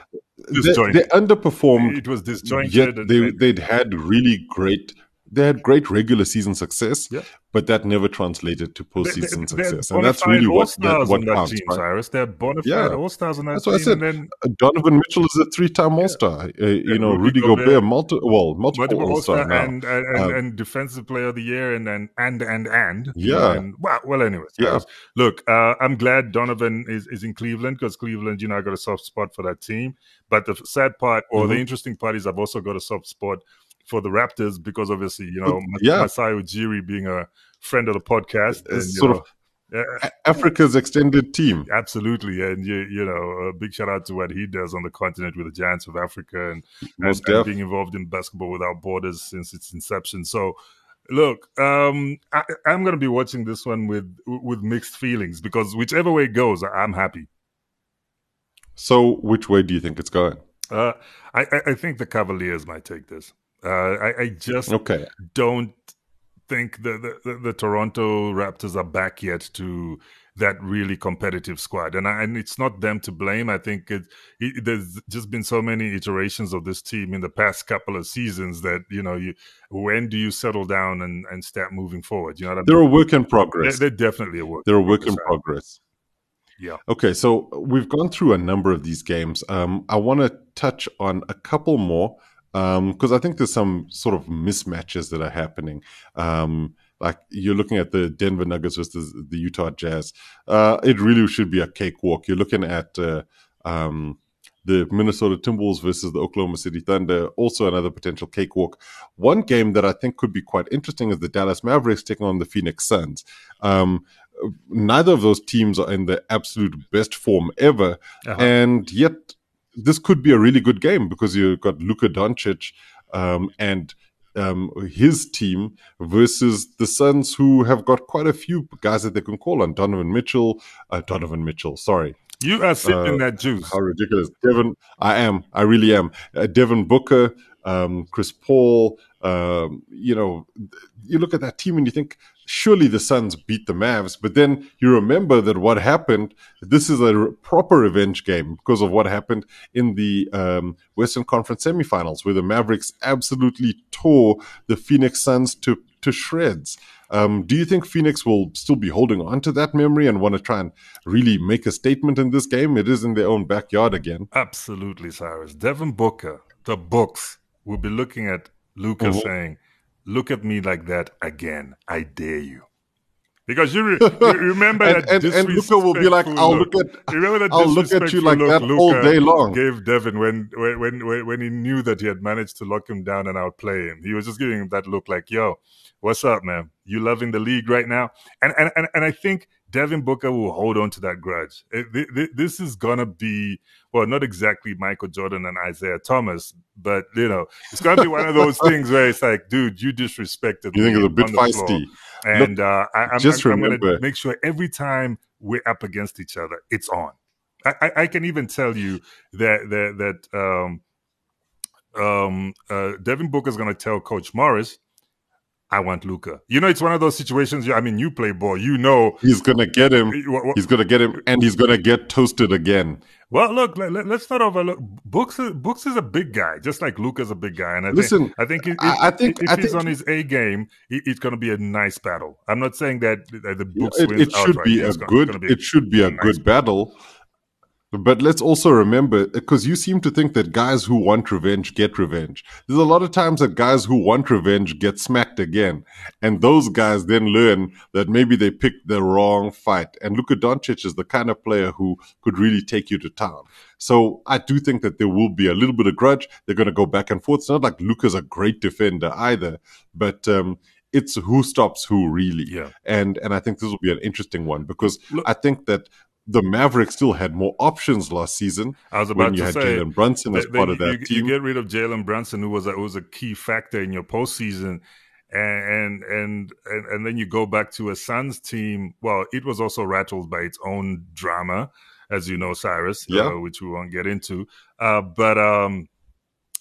disjointed. They, they underperformed. It was disjointed. Yet they, and, they'd had really great... They had great regular season success, yeah. but that never translated to postseason they, they, success, and that's really what that, what counts, team, right? Cyrus, they're bona fide yeah. all-stars on that that's team. That's what I said. And then Donovan Mitchell is a three-time all-star. Yeah. Uh, you yeah, know, Rudy, Rudy Gobert, Gobert multi, well, multiple, multiple all-star, all-star now. and and, um, and defensive player of the year, and and and and and yeah. And, well, well, anyways, Cyrus, yeah. Look, uh, I'm glad Donovan is, is in Cleveland because Cleveland, you know, I got a soft spot for that team. But the sad part, or mm-hmm. the interesting part, is I've also got a soft spot for the Raptors because obviously, you know, yeah. Masai Ujiri being a friend of the podcast. And, sort know, of yeah. Africa's extended team. Absolutely. And, you, you know, a big shout out to what he does on the continent with the Giants of Africa and, and, and being involved in Basketball Without Borders since its inception. So, look, um, I, I'm going to be watching this one with with mixed feelings because whichever way it goes, I'm happy. So which way do you think it's going? Uh, I, I think the Cavaliers might take this. Uh, I, I just okay. don't think the, the, the Toronto Raptors are back yet to that really competitive squad. And, I, and it's not them to blame. I think it, it, there's just been so many iterations of this team in the past couple of seasons that, you know, you when do you settle down and, and start moving forward? You know, they're a work in progress. They're, they're definitely a work. They're a work in progress. Yeah. Okay, so we've gone through a number of these games. Um, I want to touch on a couple more because um, I think there's some sort of mismatches that are happening. Um, like you're looking at the Denver Nuggets versus the Utah Jazz. Uh, it really should be a cakewalk. You're looking at uh, um, the Minnesota Timberwolves versus the Oklahoma City Thunder, also another potential cakewalk. One game that I think could be quite interesting is the Dallas Mavericks taking on the Phoenix Suns. Um Neither of those teams are in the absolute best form ever. Uh-huh. And yet this could be a really good game because you've got Luka Doncic um, and um, his team versus the Suns, who have got quite a few guys that they can call on. Donovan Mitchell, uh, Donovan Mitchell, sorry. You are sipping uh, that juice. How ridiculous. Devin, I am. I really am. Uh, Devin Booker, um, Chris Paul, um, you know, you look at that team and you think, surely the Suns beat the Mavs, but then you remember that what happened, this is a proper revenge game because of what happened in the um, Western Conference semifinals where the Mavericks absolutely tore the Phoenix Suns to, to shreds. Um, do you think Phoenix will still be holding on to that memory and want to try and really make a statement in this game? It is in their own backyard again. Absolutely, Cyrus. Devin Booker, the books, will be looking at Luka mm-hmm. saying, look at me like that again. I dare you. Because you, re- you remember and, that disrespectful And Luka will be like, I'll look, look at, remember that I'll look at you like that Luka all day long. Gave Devin when, when when when he knew that he had managed to lock him down and outplay him. He was just giving him that look like, yo, what's up, man? You loving the league right now? And and, and, and I think Devin Booker will hold on to that grudge. This is going to be, well, not exactly Michael Jordan and Isaiah Thomas, but, you know, it's going to be one of those things where it's like, dude, you disrespected me. You think it's a bit feisty. And uh, I, I'm, I'm, I'm going to make sure every time we're up against each other, it's on. I, I, I can even tell you that that, that um, um, uh, Devin Booker is going to tell Coach Morris, I want Luka. You know, it's one of those situations. I mean, you play ball. You know he's gonna get him. What, what, he's gonna get him, and he's gonna get toasted again. Well, look, let, let's not overlook. Books, Books is a big guy, just like Luka's a big guy. And I listen, think, I think, if, I think if, if I he's think, on his A game, it, it's gonna be a nice battle. I'm not saying that the Books it, wins it should outright. Be it's a gonna, good. Be it should be a nice good battle. battle. But let's also remember, because you seem to think that guys who want revenge get revenge. There's a lot of times that guys who want revenge get smacked again. And those guys then learn that maybe they picked the wrong fight. And Luka Doncic is the kind of player who could really take you to town. So I do think that there will be a little bit of grudge. They're going to go back and forth. It's not like Luka's a great defender either. But um, it's who stops who, really. Yeah. And, and I think this will be an interesting one because Look- I think that the Mavericks still had more options last season. I was about when you to had say Jalen Brunson they, as part they, of that you, team. You get rid of Jalen Brunson, who was a, who was a key factor in your postseason, and and and and then you go back to a Suns team. Well, it was also rattled by its own drama, as you know, Cyrus, yeah. uh, which we won't get into. Uh, but um,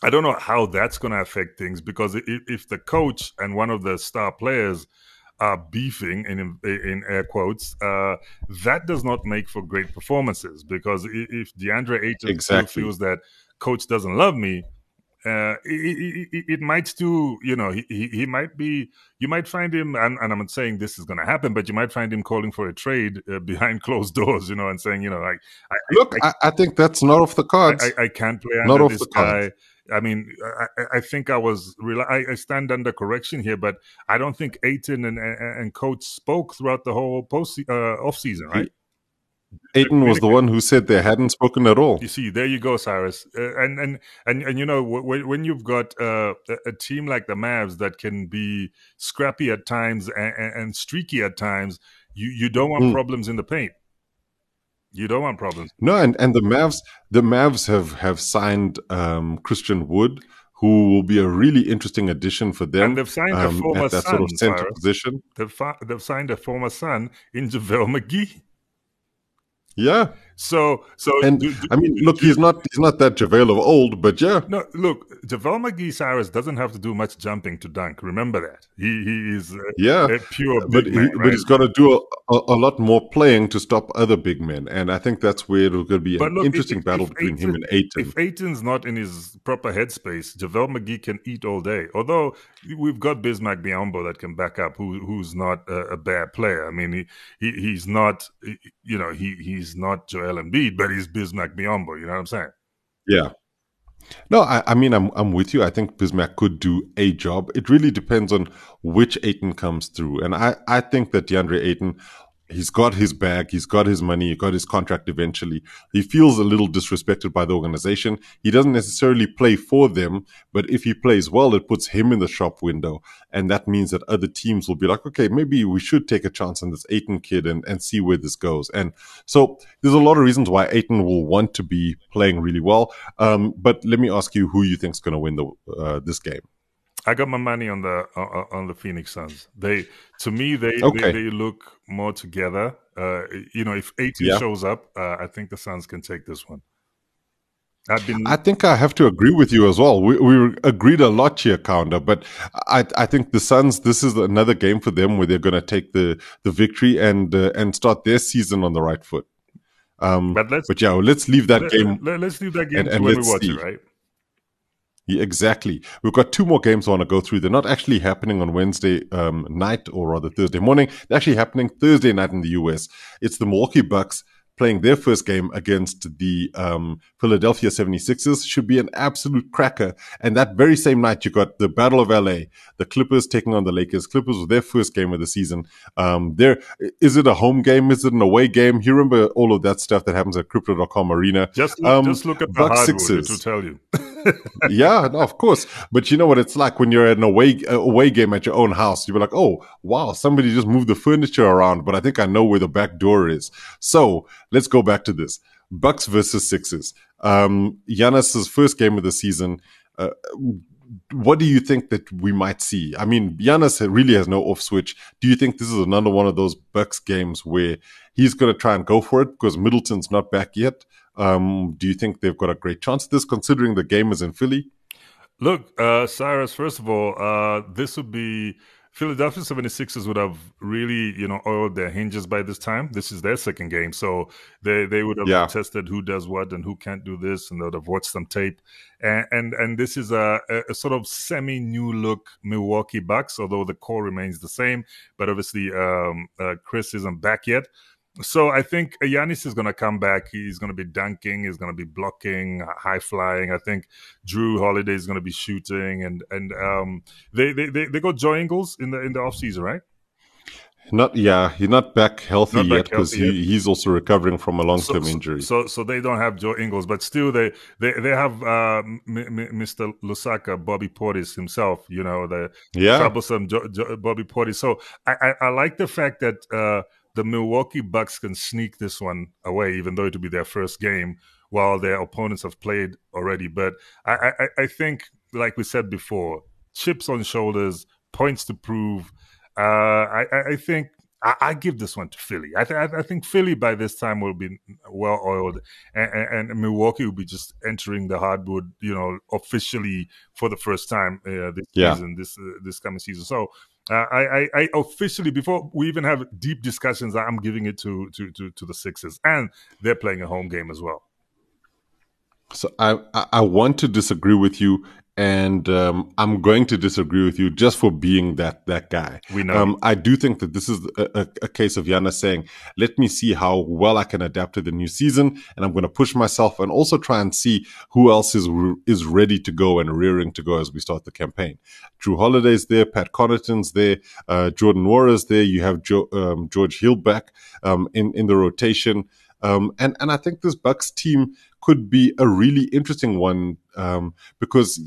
I don't know how that's going to affect things because if, if the coach and one of the star players are beefing in in air quotes, uh, that does not make for great performances because if DeAndre Ayton exactly. still feels that coach doesn't love me, uh, it, it, it might still, you know, he, he might be, you might find him, and, and I'm not saying this is going to happen, but you might find him calling for a trade uh, behind closed doors, you know, and saying, you know, like, I, look, I, I, I think that's not off the cards. I, I, I can't play not under off this the cards. guy. I mean, I, I think I was – I stand under correction here, but I don't think Ayton and, and, and Coach spoke throughout the whole post, uh, offseason, right? Aiden was the one who said they hadn't spoken at all. You see, there you go, Cyrus. Uh, and, and, and, and, you know, w- when you've got uh, a team like the Mavs that can be scrappy at times and, and streaky at times, you, you don't want mm. problems in the paint. You don't want problems. No, and, and the Mavs, the Mavs have, have signed um, Christian Wood, who will be a really interesting addition for them. And they've signed um, a former son, sort of center position. They've, fi- they've signed a former son in JaVale McGee. Yeah. So, so and do, do, I mean, look, do, he's not he's not that JaVale of old, but yeah. No, look, JaVale McGee, Cyrus, doesn't have to do much jumping to dunk. Remember that. He he is uh, yeah, a pure big but man, he, right? But he's got to do a, a, a lot more playing to stop other big men, and I think that's where it's going to be but an look, interesting if, battle if between Aiton, him and Aiton. If Aiton's not in his proper headspace, JaVale McGee can eat all day. Although we've got Bismack Biyombo that can back up, who who's not a, a bad player. I mean, he, he he's not, you know, he he's not Joel Embiid, but he's Bismack Biyombo. You know what I'm saying? Yeah. No, I, I mean, I'm I'm with you. I think Bismack could do a job. It really depends on which Ayton comes through. And I, I think that DeAndre Ayton, he's got his bag, he's got his money, he got his contract eventually. He feels a little disrespected by the organization. He doesn't necessarily play for them, but if he plays well, it puts him in the shop window. And that means that other teams will be like, okay, maybe we should take a chance on this Ayton kid and, and see where this goes. And so there's a lot of reasons why Ayton will want to be playing really well. Um, but let me ask you who you think is going to win the uh, this game. I got my money on the uh, on the Phoenix Suns. They to me they okay. they, they look more together. Uh, you know, if eighteen yeah. shows up, uh, I think the Suns can take this one. I've been. I think I have to agree with you as well. We we agreed a lot here, Kaunda, but I I think the Suns. This is another game for them where they're going to take the the victory and uh, and start their season on the right foot. Um, but let's but yeah, well, let's leave that let, game. Let, let's leave that game and, to and when we watch see. it, right? Yeah, exactly. We've got two more games I want to go through. They're not actually happening on Wednesday um, night, or rather Thursday morning. They're actually happening Thursday night in the U S. It's the Milwaukee Bucks playing their first game against the um, Philadelphia seventy-sixers. Should be an absolute cracker. And that very same night, you got the Battle of L A, the Clippers taking on the Lakers. Clippers with their first game of the season. Um, there, is it a home game? Is it an away game? You remember all of that stuff that happens at Crypto dot com Arena. Just look, um, just look at the Bucks Sixers. It will tell you. Yeah, no, of course. But you know what it's like when you're at an away away game at your own house. You're like, oh, wow, somebody just moved the furniture around, but I think I know where the back door is. So let's go back to this. Bucks versus Sixers. Um, Giannis's first game of the season. Uh, what do you think that we might see? I mean, Giannis really has no off switch. Do you think this is another one of those Bucks games where he's going to try and go for it because Middleton's not back yet? Um, do you think they've got a great chance at this, considering the game is in Philly? Look, uh, Cyrus, first of all, uh, this would be Philadelphia seventy-sixers would have really, you know, oiled their hinges by this time. This is their second game. So they, they would have yeah. tested who does what and who can't do this, and they would have watched some tape. And and, and this is a, a sort of semi-new look Milwaukee Bucks, although the core remains the same. But obviously, um, uh, Chris isn't back yet. So I think Giannis is going to come back. He's going to be dunking. He's going to be blocking, high flying. I think Drew Holiday is going to be shooting, and and um, they they they got Joe Ingles in the in the off season, right? Not yeah, he's not back healthy not yet because he, he's also recovering from a long term so, injury. So so they don't have Joe Ingles, but still they they they have uh, M- M- Mister Lusaka, Bobby Portis himself. You know the yeah. troublesome jo- jo- Bobby Portis. So I, I I like the fact that. Uh, The Milwaukee Bucks can sneak this one away, even though it will be their first game, while their opponents have played already. But I, I, I think, like we said before, chips on shoulders, points to prove. Uh, I, I think I, I give this one to Philly. I, th- I think Philly by this time will be well oiled, and, and Milwaukee will be just entering the hardwood, you know, officially for the first time uh, this yeah. season, this uh, this coming season. So. Uh, I, I, I officially, before we even have deep discussions, I'm giving it to, to, to, to the Sixers, and they're playing a home game as well. So I, I want to disagree with you, and um, I'm going to disagree with you just for being that that guy. We know. Um, I do think that this is a, a case of Giannis saying, let me see how well I can adapt to the new season, and I'm going to push myself and also try and see who else is re- is ready to go and rearing to go as we start the campaign. Drew Holiday's there, Pat Connaughton's there, uh, Jordan Nora's there, you have jo- um, George Hill back um, in, in the rotation. Um, and, and I think this Bucks team could be a really interesting one, um, because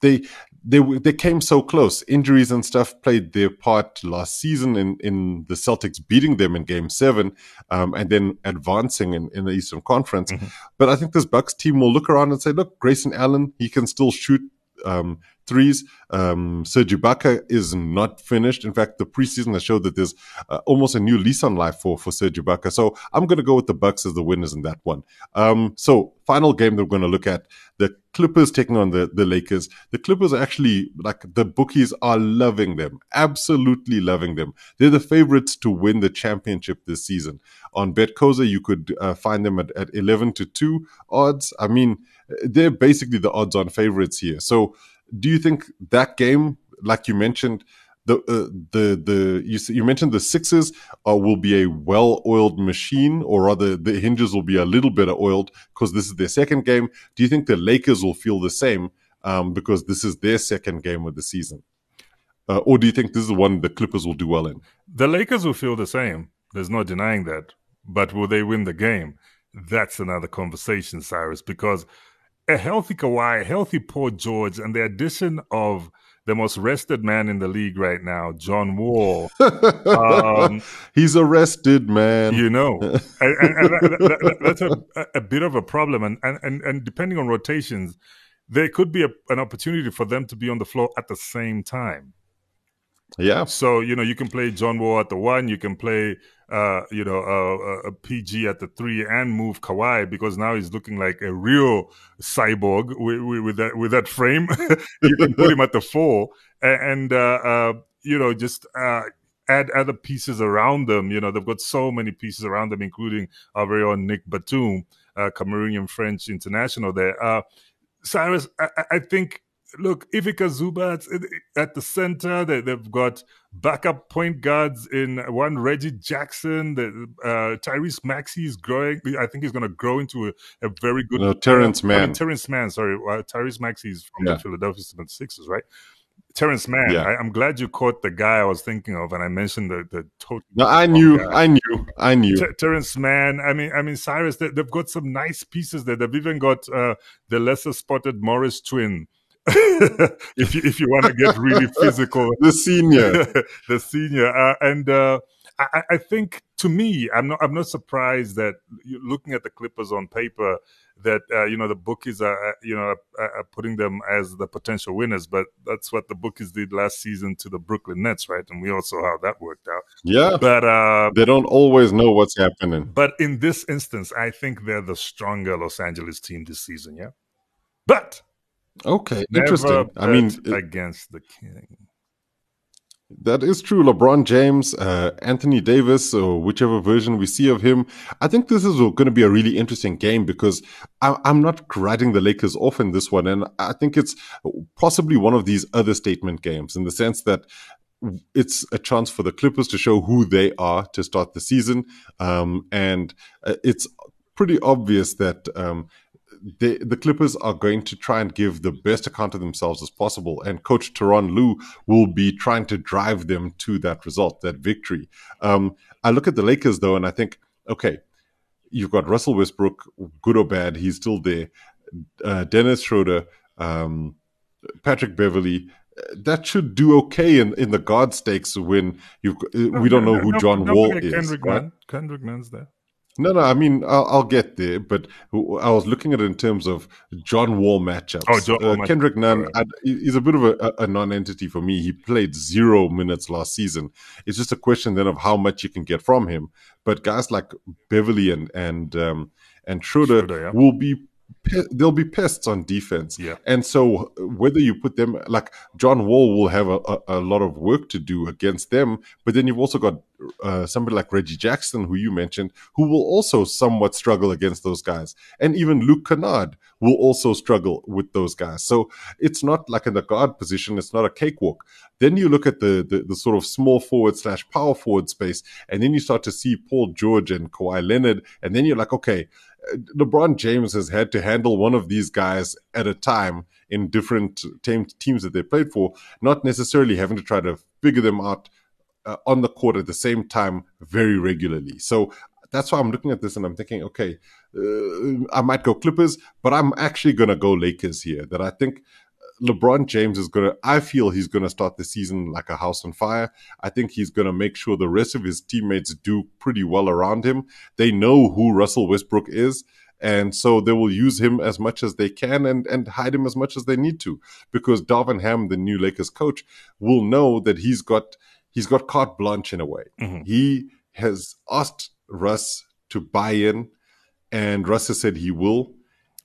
they, they, they came so close. Injuries and stuff played their part last season in, in the Celtics beating them in game seven, um, and then advancing in, in the Eastern Conference. Mm-hmm. But I think this Bucks team will look around and say, look, Grayson Allen, he can still shoot, um, threes. Um, Serge Ibaka is not finished. In fact, the preseason has showed that there's uh, almost a new lease on life for, for Serge Ibaka. So I'm going to go with the Bucks as the winners in that one. Um, so final game that we're going to look at, the Clippers taking on the, the Lakers. The Clippers are actually, like, the bookies are loving them, absolutely loving them. They're the favorites to win the championship this season. On Bet dot co dot za, you could uh, find them at, at eleven to two odds. I mean, they're basically the odds on favorites here. So do you think that game, like you mentioned, the uh, the the you, you mentioned the Sixers uh, will be a well-oiled machine, or rather the hinges will be a little better oiled because this is their second game. Do you think the Lakers will feel the same um, because this is their second game of the season? Uh, or do you think this is the one the Clippers will do well in? The Lakers will feel the same. There's no denying that. But will they win the game? That's another conversation, Cyrus, because a healthy Kawhi, a healthy Paul George, and the addition of the most rested man in the league right now, John Wall. Um, He's arrested, man. You know, and, and, and that, that, that's a, a bit of a problem. And, and, and depending on rotations, there could be a, an opportunity for them to be on the floor at the same time. Yeah. So, you know, you can play John Wall at the one, you can play, uh, you know, uh, a P G at the three and move Kawhi, because now he's looking like a real cyborg with, with that, with that frame. You can put him at the four and, uh, uh, you know, just uh, add other pieces around them. You know, they've got so many pieces around them, including our very own Nick Batum, uh, Cameroonian French international there. Uh, Cyrus, I, I think, look, Ivica Zubac at the center. They, they've got backup point guards in one Reggie Jackson. The, uh, Tyrese Maxey is growing. I think he's going to grow into a, a very good. No, Terrence Mann. I mean, Terrence Mann, sorry. Uh, Tyrese Maxey is from yeah. the Philadelphia seventy-sixers, right? Terrence Mann. Yeah. I, I'm glad you caught the guy I was thinking of, and I mentioned the the total. No, I knew, guy. I knew, I knew. Ter- Terrence Mann. I mean, I mean, Cyrus. They, they've got some nice pieces there. They've even got uh, the lesser spotted Morris twin. if you if you want to get really physical, the senior, the senior, uh, and uh, I, I think to me, I'm not I'm not surprised that you're looking at the Clippers on paper that uh, you know the bookies are you know are, are putting them as the potential winners, but that's what the bookies did last season to the Brooklyn Nets, right? And we all saw how that worked out. Yeah, but uh, they don't always know what's happening. But in this instance, I think they're the stronger Los Angeles team this season. Yeah, but. Okay, never interesting. I mean, against the king. That is true. LeBron James, uh, Anthony Davis, or whichever version we see of him. I think this is going to be a really interesting game because I, I'm not writing the Lakers off in this one. And I think it's possibly one of these other statement games in the sense that it's a chance for the Clippers to show who they are to start the season. Um, and it's pretty obvious that, um, The, the Clippers are going to try and give the best account of themselves as possible, and Coach Tyronn Lue will be trying to drive them to that result, that victory. Um, I look at the Lakers, though, and I think, okay, you've got Russell Westbrook, good or bad, he's still there. Uh, Dennis Schroeder, um, Patrick Beverley. That should do okay in, in the guard stakes when you uh, we don't know who John Wall is. Kendrick Mann, Kendrick Mann's there. No, no, I mean, I'll, I'll get there, but I was looking at it in terms of John Wall matchups. Oh, John Wall uh, Kendrick Nunn right. I, he's a bit of a, a non-entity for me. He played zero minutes last season. It's just a question then of how much you can get from him. But guys like Beverley and and um, and Schroeder, Schroeder yeah. will be they'll be pests on defense. Yeah. And so whether you put them, like John Wall will have a, a, a lot of work to do against them, but then you've also got uh, somebody like Reggie Jackson, who you mentioned, who will also somewhat struggle against those guys. And even Luke Kennard will also struggle with those guys. So it's not like in the guard position, it's not a cakewalk. Then you look at the, the, the sort of small forward slash power forward space, and then you start to see Paul George and Kawhi Leonard, and then you're like, okay, LeBron James has had to handle one of these guys at a time in different te- teams that they played for, not necessarily having to try to figure them out uh, on the court at the same time very regularly. So that's why I'm looking at this and I'm thinking, okay, uh, I might go Clippers, but I'm actually going to go Lakers here. That I think LeBron James is going to, I feel he's going to start the season like a house on fire. I think he's going to make sure the rest of his teammates do pretty well around him. They know who Russell Westbrook is. And so they will use him as much as they can and, and hide him as much as they need to, because Darvin Ham, the new Lakers coach, will know that he's got, he's got carte blanche in a way. Mm-hmm. He has asked Russ to buy in, and Russ has said he will,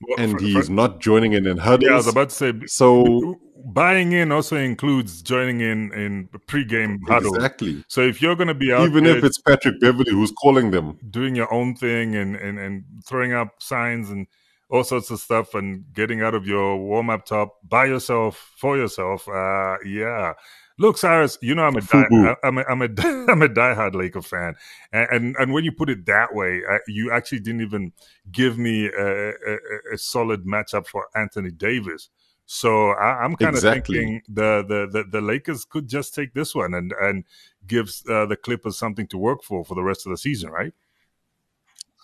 well, and for, he's for, not joining in in huddles. Yeah, I was about to say, so buying in also includes joining in in pre-game huddle. Exactly. So if you're going to be out, even if it's Patrick Beverley who's calling them, doing your own thing and, and, and throwing up signs and all sorts of stuff and getting out of your warm-up top by yourself, for yourself, uh, yeah. Look, Cyrus, you know I'm a die, I'm a I'm a I'm a diehard Laker fan, and, and and when you put it that way, I, you actually didn't even give me a, a, a solid matchup for Anthony Davis. So I, I'm kind of exactly. thinking the, the the the Lakers could just take this one and and gives uh, the Clippers something to work for for the rest of the season, right?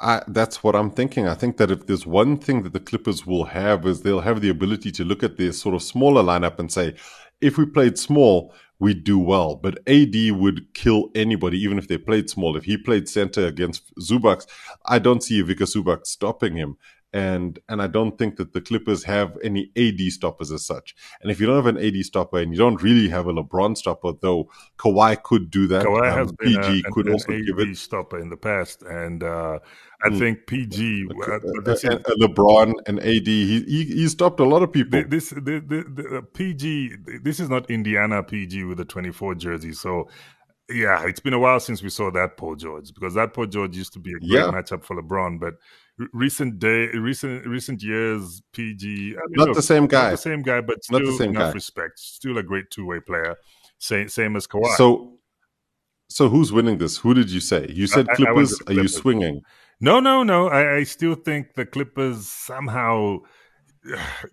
I, that's what I'm thinking. I think that if there's one thing that the Clippers will have, is they'll have the ability to look at their sort of smaller lineup and say, if we played small, we'd do well. But A D would kill anybody, even if they played small. If he played center against Zubac, I don't see Ivica Zubac stopping him. And and I don't think that the Clippers have any A D stoppers as such. And if you don't have an A D stopper and you don't really have a LeBron stopper, though Kawhi could do that. Kawhi um, has been P G a, could an also A D give it. stopper in the past. And uh, I mm. think P G... Uh, this, and, and LeBron and A D, he, he he stopped a lot of people. This the, the, the P G, this is not Indiana P G with the twenty-four jersey. So, yeah, it's been a while since we saw that Paul George, because that Paul George used to be a great yeah. matchup for LeBron, but... Recent day, recent recent years, P G. I mean, not look, the same guy. Not the same guy, but still not the same enough guy. Respect. Still a great two-way player. Same, same as Kawhi. So, so who's winning this? Who did you say? You said I, Clippers. I Clippers. Are you swinging? No, no, no. I, I still think the Clippers somehow,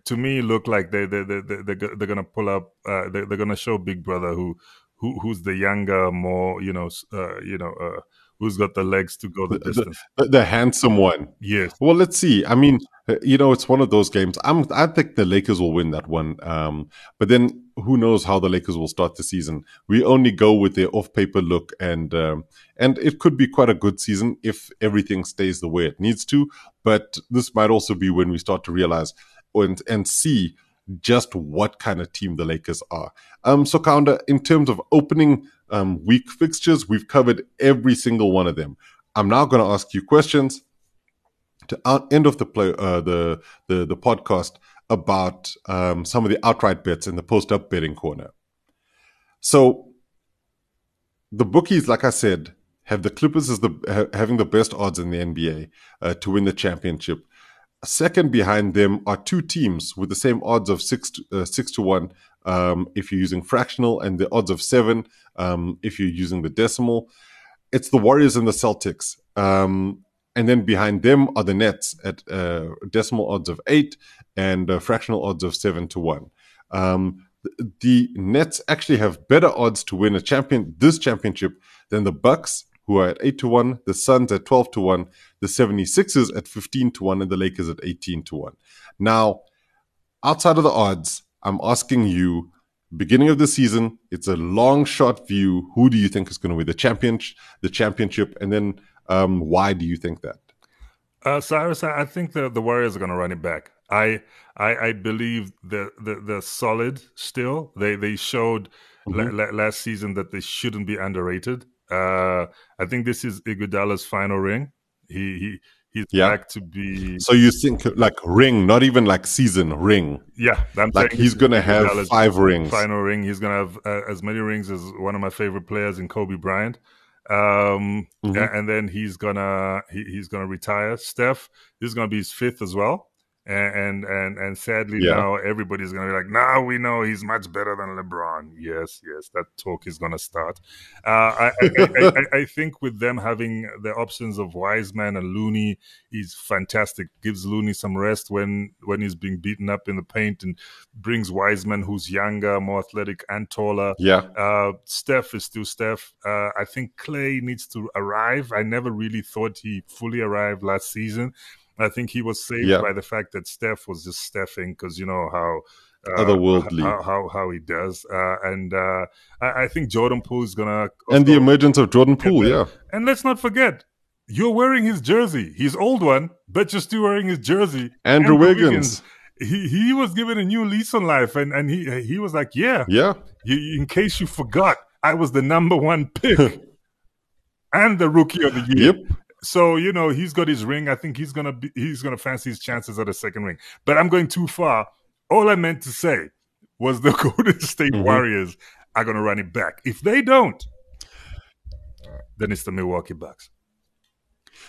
to me, look like they they they they they're gonna pull up. Uh, they, they're gonna show Big Brother who who who's the younger, more you know uh, you know. Uh, Who's got the legs to go the distance? The, the, the handsome one. Yes. Well, let's see. I mean, you know, it's one of those games. I'm, I think the Lakers will win that one. Um, but then who knows how the Lakers will start the season. We only go with their off-paper look. And um, and it could be quite a good season if everything stays the way it needs to. But this might also be when we start to realize and, and see just what kind of team the Lakers are. Um, so, Kaunda, in terms of opening um, week fixtures, we've covered every single one of them. I'm now going to ask you questions to end off the play, uh, the, the the podcast about um, some of the outright bets in the post-up betting corner. So, the bookies, like I said, have the Clippers as the ha- having the best odds in the N B A uh, to win the championship. Second behind them are two teams with the same odds of six to, uh, six to one um, if you're using fractional, and the odds of seven um, if you're using the decimal. It's the Warriors and the Celtics. Um, and then behind them are the Nets at uh, decimal odds of eight and uh, fractional odds of seven to one. Um, the Nets actually have better odds to win a champion this championship than the Bucks, who are at eight to one, the Suns at twelve to one, the 76ers at fifteen to one, and the Lakers at eighteen to one. Now, outside of the odds, I'm asking you, beginning of the season, it's a long shot view. Who do you think is going to win the championship, the championship, and then um, why do you think that? Uh, Cyrus, I think the, the Warriors are going to run it back. I I, I believe they're, they're, they're solid still. They, they showed mm-hmm. la- la- last season that they shouldn't be underrated. Uh, I think this is Iguodala's final ring. He he he's yeah. back to be. So you think like ring, not even like season ring. Yeah, I'm like he's gonna have Iguodala's five rings. Final ring. He's gonna have uh, as many rings as one of my favorite players in Kobe Bryant. Um, mm-hmm. and then he's gonna he, he's gonna retire. Steph, this is gonna be his fifth as well. And and and sadly yeah. now everybody's going to be like, now nah, we know he's much better than LeBron. Yes, yes, that talk is going to start. Uh, I, I, I, I, I think with them having the options of Wiseman and Looney is fantastic. Gives Looney some rest when, when he's being beaten up in the paint, and brings Wiseman, who's younger, more athletic and taller. Yeah. Uh, Steph is still Steph. Uh, I think Clay needs to arrive. I never really thought he fully arrived last season. I think he was saved yeah. by the fact that Steph was just Stephing, because you know how uh, otherworldly how, how how he does, uh, and uh, I, I think Jordan Poole is gonna and the emergence of Jordan Poole, yeah. And let's not forget, you're wearing his jersey, his old one, but you're still wearing his jersey. Andrew, Andrew Wiggins. Wiggins, he he was given a new lease on life, and and he he was like, yeah, yeah. You, in case you forgot, I was the number one pick and the rookie of the year. Yep. So, you know, he's got his ring. I think he's gonna be, he's gonna fancy his chances at a second ring. But I'm going too far. All I meant to say was the Golden State mm-hmm. Warriors are gonna run it back. If they don't, then it's the Milwaukee Bucks.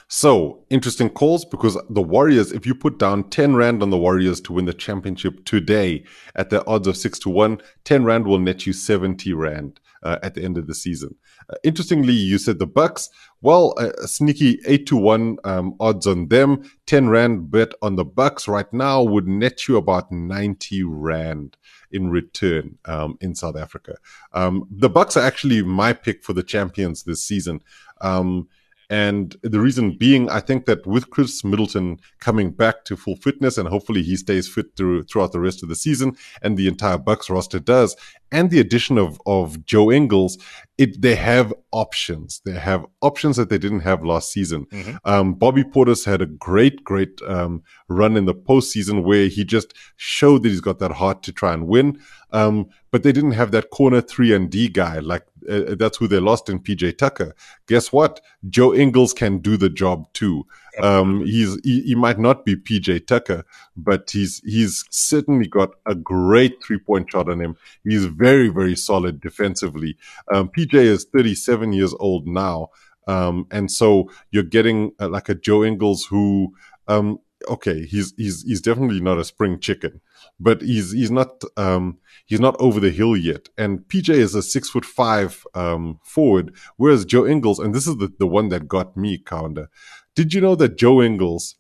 So, interesting calls, because the Warriors, if you put down ten rand on the Warriors to win the championship today at the odds of six to one, ten rand will net you seventy rand uh, at the end of the season. Uh, interestingly, you said the Bucks. Well, uh, a sneaky eight to one um, odds on them. ten rand bet on the Bucks right now would net you about ninety rand in return um, in South Africa. Um, the Bucks are actually my pick for the champions this season. Um, And the reason being, I think that with Chris Middleton coming back to full fitness, and hopefully he stays fit through, throughout the rest of the season, and the entire Bucks roster does, and the addition of, of Joe Ingles, it, they have options. They have options that they didn't have last season. Mm-hmm. Um, Bobby Portis had a great, great um, run in the postseason where he just showed that he's got that heart to try and win. Um, but they didn't have that corner three and D guy. Like uh, that's who they lost in P J Tucker. Guess what? Joe Ingles can do the job too. Um, he's he, he might not be P J Tucker, but he's he's certainly got a great three point shot on him. He's very, very solid defensively. Um, P J is thirty-seven years old now, um, and so you're getting uh, like a Joe Ingles who. Um, Okay, he's he's he's definitely not a spring chicken, but he's he's not um he's not over the hill yet. And P J is a six foot five um forward, whereas Joe Ingles, and this is the, the one that got me, Kaunda. Did you know that Joe Ingles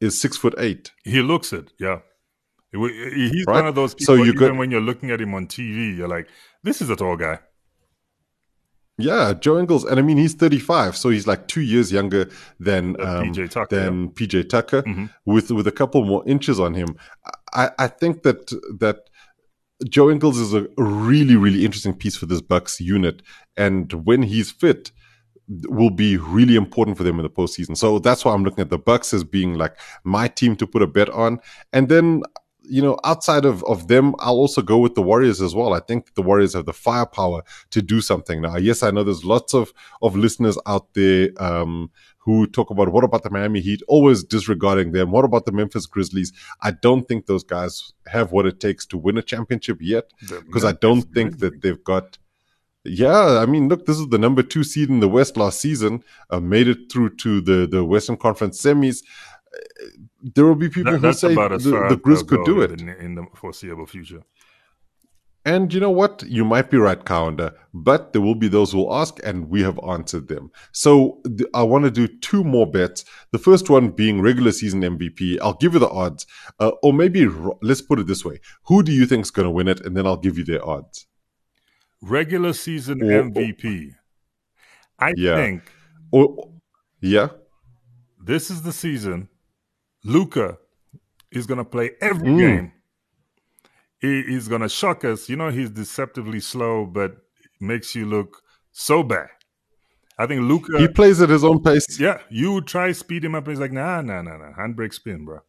is six foot eight? He looks it, yeah. He's right? One of those people. So you even got, when you're looking at him on T V, you're like, this is a tall guy. Yeah, Joe Ingles, and I mean he's thirty-five, so he's like two years younger than um, P J Tucker, than P J Tucker, mm-hmm. with with a couple more inches on him. I, I think that that Joe Ingles is a really really interesting piece for this Bucks unit, and when he's fit, will be really important for them in the postseason. So that's why I'm looking at the Bucks as being like my team to put a bet on, and then. You know, outside of, of them, I'll also go with the Warriors as well. I think the Warriors have the firepower to do something now. Yes, I know there's lots of, of listeners out there um, who talk about, what about the Miami Heat? Always disregarding them. What about the Memphis Grizzlies? I don't think those guys have what it takes to win a championship yet, because I don't think that they've got... Yeah, I mean, look, this is the number two seed in the West last season. Uh, made it through to the, the Western Conference semis. There will be people that, who say the, the Grizz could do it in, in the foreseeable future. And you know what? You might be right, Kaunda, but there will be those who will ask, and we have answered them. So th- I want to do two more bets. The first one being regular season M V P. I'll give you the odds, uh, or maybe ro- let's put it this way. Who do you think is going to win it? And then I'll give you their odds. Regular season or, M V P. I yeah. think. Or, yeah. This is the season. Luka is going to play every mm. game. He, he's going to shock us. You know, he's deceptively slow, but makes you look so bad. I think Luka... He plays at his own pace. Yeah. You try speed him up. He's like, nah, nah, nah, nah. Handbrake spin, bro.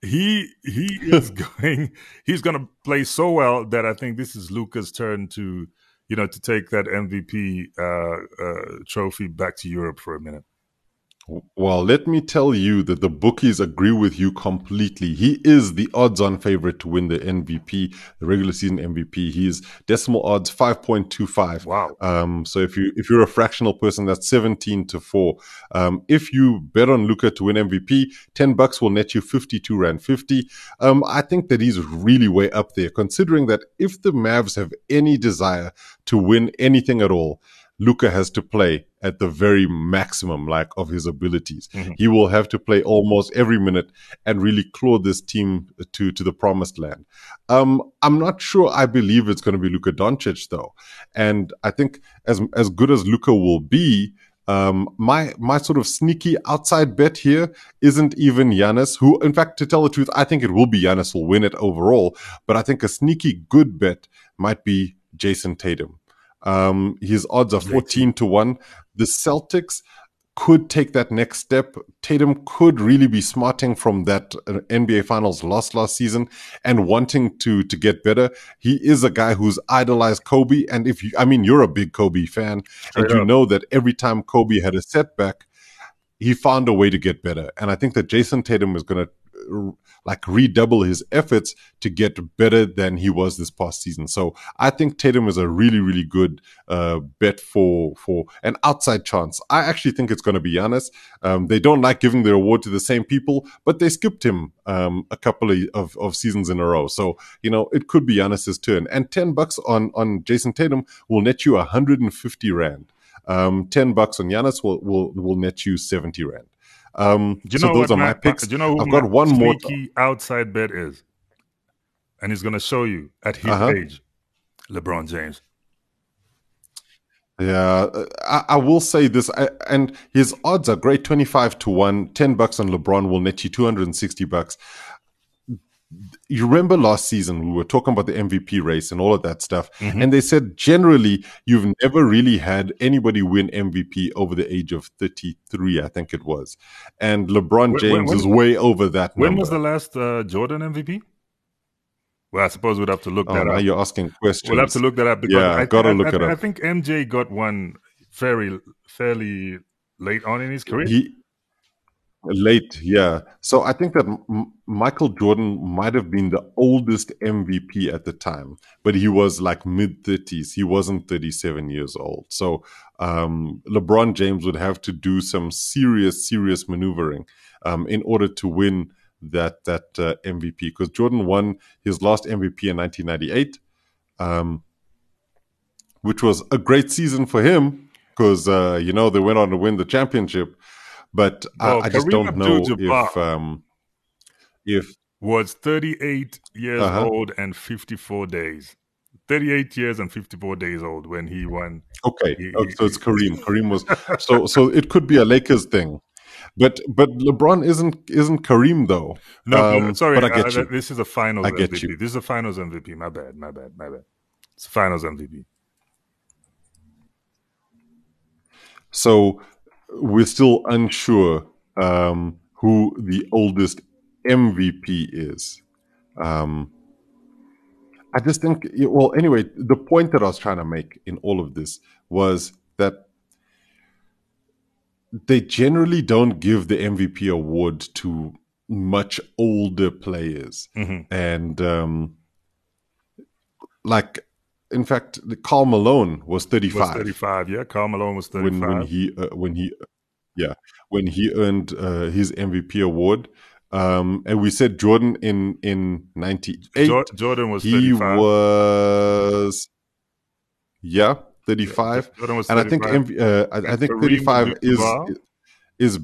He he is going... He's going to play so well that I think this is Luka's turn to, you know, to take that M V P uh, uh, trophy back to Europe for a minute. Well, let me tell you that the bookies agree with you completely. He is the odds-on favorite to win the M V P, the regular season M V P. He is decimal odds five point two five. Wow. Um, so if you if you're a fractional person, that's seventeen to four. Um, if you bet on Luka to win M V P, ten bucks will net you fifty-two rand fifty. Um, I think that he's really way up there, considering that if the Mavs have any desire to win anything at all, Luka has to play at the very maximum, like, of his abilities. Mm-hmm. He will have to play almost every minute and really claw this team to, to the promised land. Um, I'm not sure I believe it's going to be Luka Doncic, though. And I think as as good as Luka will be, Um, my, my sort of sneaky outside bet here isn't even Giannis, who, in fact, to tell the truth, I think it will be Giannis will win it overall. But I think a sneaky good bet might be Jayson Tatum. Um, his odds are fourteen to one. The Celtics could take that next step. Tatum could really be smarting from that N B A Finals loss last season and wanting to to get better. He is a guy who's idolized Kobe, and if you, I mean, you're a big Kobe fan, Straight and you up. know that every time Kobe had a setback, he found a way to get better. And I think that Jayson Tatum is going to like redouble his efforts to get better than he was this past season. So I think Tatum is a really, really good uh, bet for for an outside chance. I actually think it's going to be Giannis. Um, they don't like giving the award to the same people, but they skipped him um, a couple of, of seasons in a row. So, you know, it could be Giannis's turn. And ten bucks on, on Jayson Tatum will net you one hundred fifty rand. Um, ten bucks on Giannis will, will, will net you seventy rand. Um, do you so know those what are my, my picks. Do you know who I've got one more th- outside bet is? And he's going to show you at his uh-huh. age, LeBron James. Yeah, I, I will say this, I, and his odds are great, twenty-five to one. ten bucks on LeBron will net you two hundred sixty bucks. You remember last season, we were talking about the M V P race and all of that stuff. Mm-hmm. And they said, generally, you've never really had anybody win M V P over the age of thirty-three, I think it was. And LeBron when, James when, when, is way over that When number. was the last uh, Jordan M V P? Well, I suppose we'd have to look oh, that now up. Now you're asking questions. We'll have to look that up. Because yeah, I, gotta I, look I, it I, up. I think M J got one fairly, fairly late on in his career. He, Late, yeah. So I think that M- Michael Jordan might have been the oldest M V P at the time, but he was like mid-thirties. He wasn't thirty-seven years old. So um, LeBron James would have to do some serious, serious maneuvering um, in order to win that that uh, M V P, because Jordan won his last M V P in nineteen ninety-eight, um, which was a great season for him because, uh, you know, they went on to win the championship. But well, I, I just don't know if um, if was thirty-eight years uh-huh. old and fifty-four days, thirty-eight years and fifty-four days old when he won. Okay, he, oh, he, so it's Kareem. Kareem was so so. It could be a Lakers thing, but but LeBron isn't isn't Kareem though. No, um, but, sorry, but I get you. I, this is a finals. I get M V P. You. This is a finals M V P. My bad. My bad. My bad. It's a finals M V P. So we're still unsure um, who the oldest M V P is. Um, I just think, well, anyway, the point that I was trying to make in all of this was that they generally don't give the M V P award to much older players. Mm-hmm. And um, like, in fact, Karl Malone was thirty-five. Was thirty-five, yeah. Karl Malone was thirty-five when, when he, uh, when he, yeah, when he earned uh, his M V P award. Um, and we said Jordan in in ninety-eight. Jo- Jordan was he thirty-five. was, yeah, thirty-five. Yeah, Jordan was and thirty-five. I think uh, I, I think Kareem thirty-five is is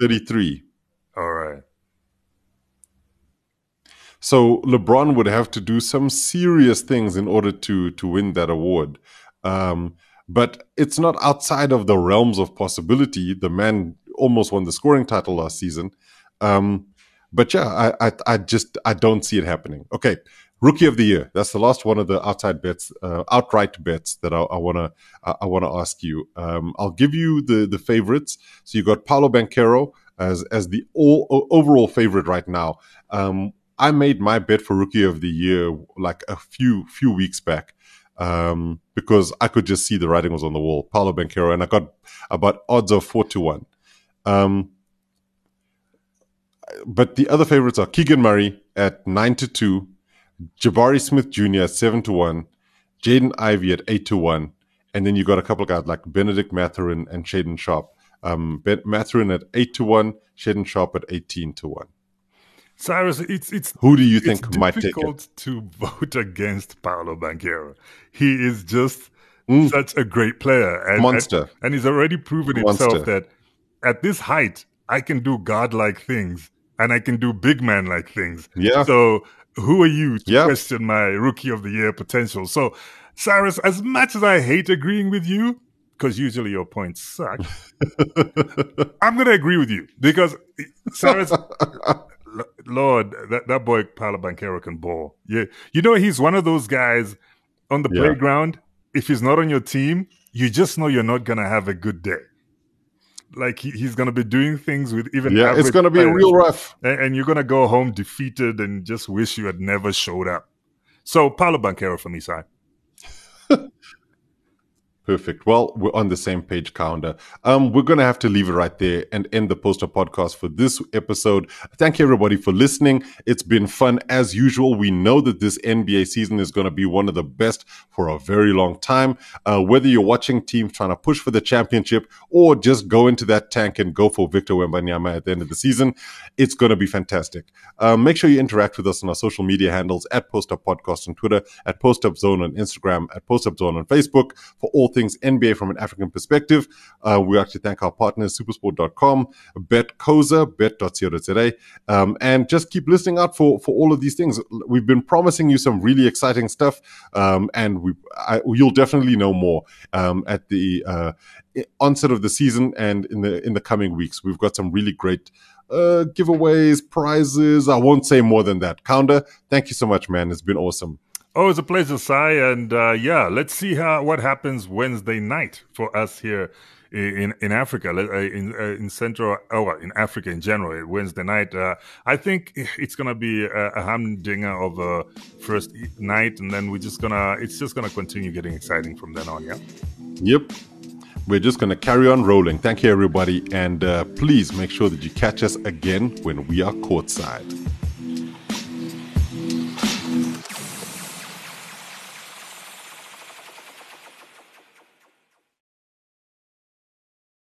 thirty-three. All right. So LeBron would have to do some serious things in order to to win that award. Um, but it's not outside of the realms of possibility. The man almost won the scoring title last season. Um, but yeah, I, I, I just I don't see it happening. Okay, Rookie of the Year. That's the last one of the outside bets, uh, outright bets that I, I wanna I, I wanna ask you. Um, I'll give you the the favorites. So you got Paolo Banchero as as the all, overall favorite right now. Um, I made my bet for Rookie of the Year like a few few weeks back um, because I could just see the writing was on the wall. Paolo Banchero, and I got about odds of four to one. Um, but the other favorites are Keegan Murray at nine to two, Jabari Smith Junior at seven to one, Jaden Ivey at eight to one, and then you got a couple of guys like Benedict Mathurin and Shaedon Sharpe. Um, Ben- Mathurin at eight to one, Shaedon Sharpe at eighteen to one. Cyrus, it's it's who do you think might take it? It's difficult to vote against Paolo Banchero. He is just mm. such a great player, and, monster, and, and he's already proven monster. himself that at this height, I can do godlike things and I can do big man like things. Yeah. So who are you to yeah. question my rookie of the year potential? So, Cyrus, as much as I hate agreeing with you, because usually your points suck, I'm going to agree with you because Cyrus. Lord, that, that boy Paolo Banchero can ball. Yeah, you know he's one of those guys on the yeah. playground. If he's not on your team, you just know you're not gonna have a good day. Like he, he's gonna be doing things with even yeah, it's gonna be players, real rough, and, and you're gonna go home defeated and just wish you had never showed up. So Paolo Banchero for me, side. Perfect. Well, we're on the same page, Kaunda. Um, we're going to have to leave it right there and end the Poster Podcast for this episode. Thank you, everybody, for listening. It's been fun as usual. We know that this N B A season is going to be one of the best for a very long time. Uh, whether you're watching teams trying to push for the championship or just go into that tank and go for Victor Wembanyama at the end of the season, it's going to be fantastic. Uh, make sure you interact with us on our social media handles at Post-Up Podcast on Twitter, at Post-Up Zone on Instagram, at Post-Up Zone on Facebook for all things things N B A from an African perspective. Uh, we actually thank our partners, Supersport dot com, Bet dot co dot za, Bet dot co dot za, um, and just keep listening out for, for all of these things. We've been promising you some really exciting stuff, um, and we I, you'll definitely know more um, at the uh, onset of the season and in the in the coming weeks. We've got some really great uh, giveaways, prizes. I won't say more than that. Kaunda, thank you so much, man. It's been awesome. Oh, it's a pleasure, Sai. And uh, yeah, let's see how what happens Wednesday night for us here in in Africa, in in Central, oh, in Africa in general. Wednesday night, uh, I think it's gonna be a, a humdinger of a first night, and then we're just gonna it's just gonna continue getting exciting from then on. Yeah. Yep. We're just gonna carry on rolling. Thank you, everybody, and uh, please make sure that you catch us again when we are courtside.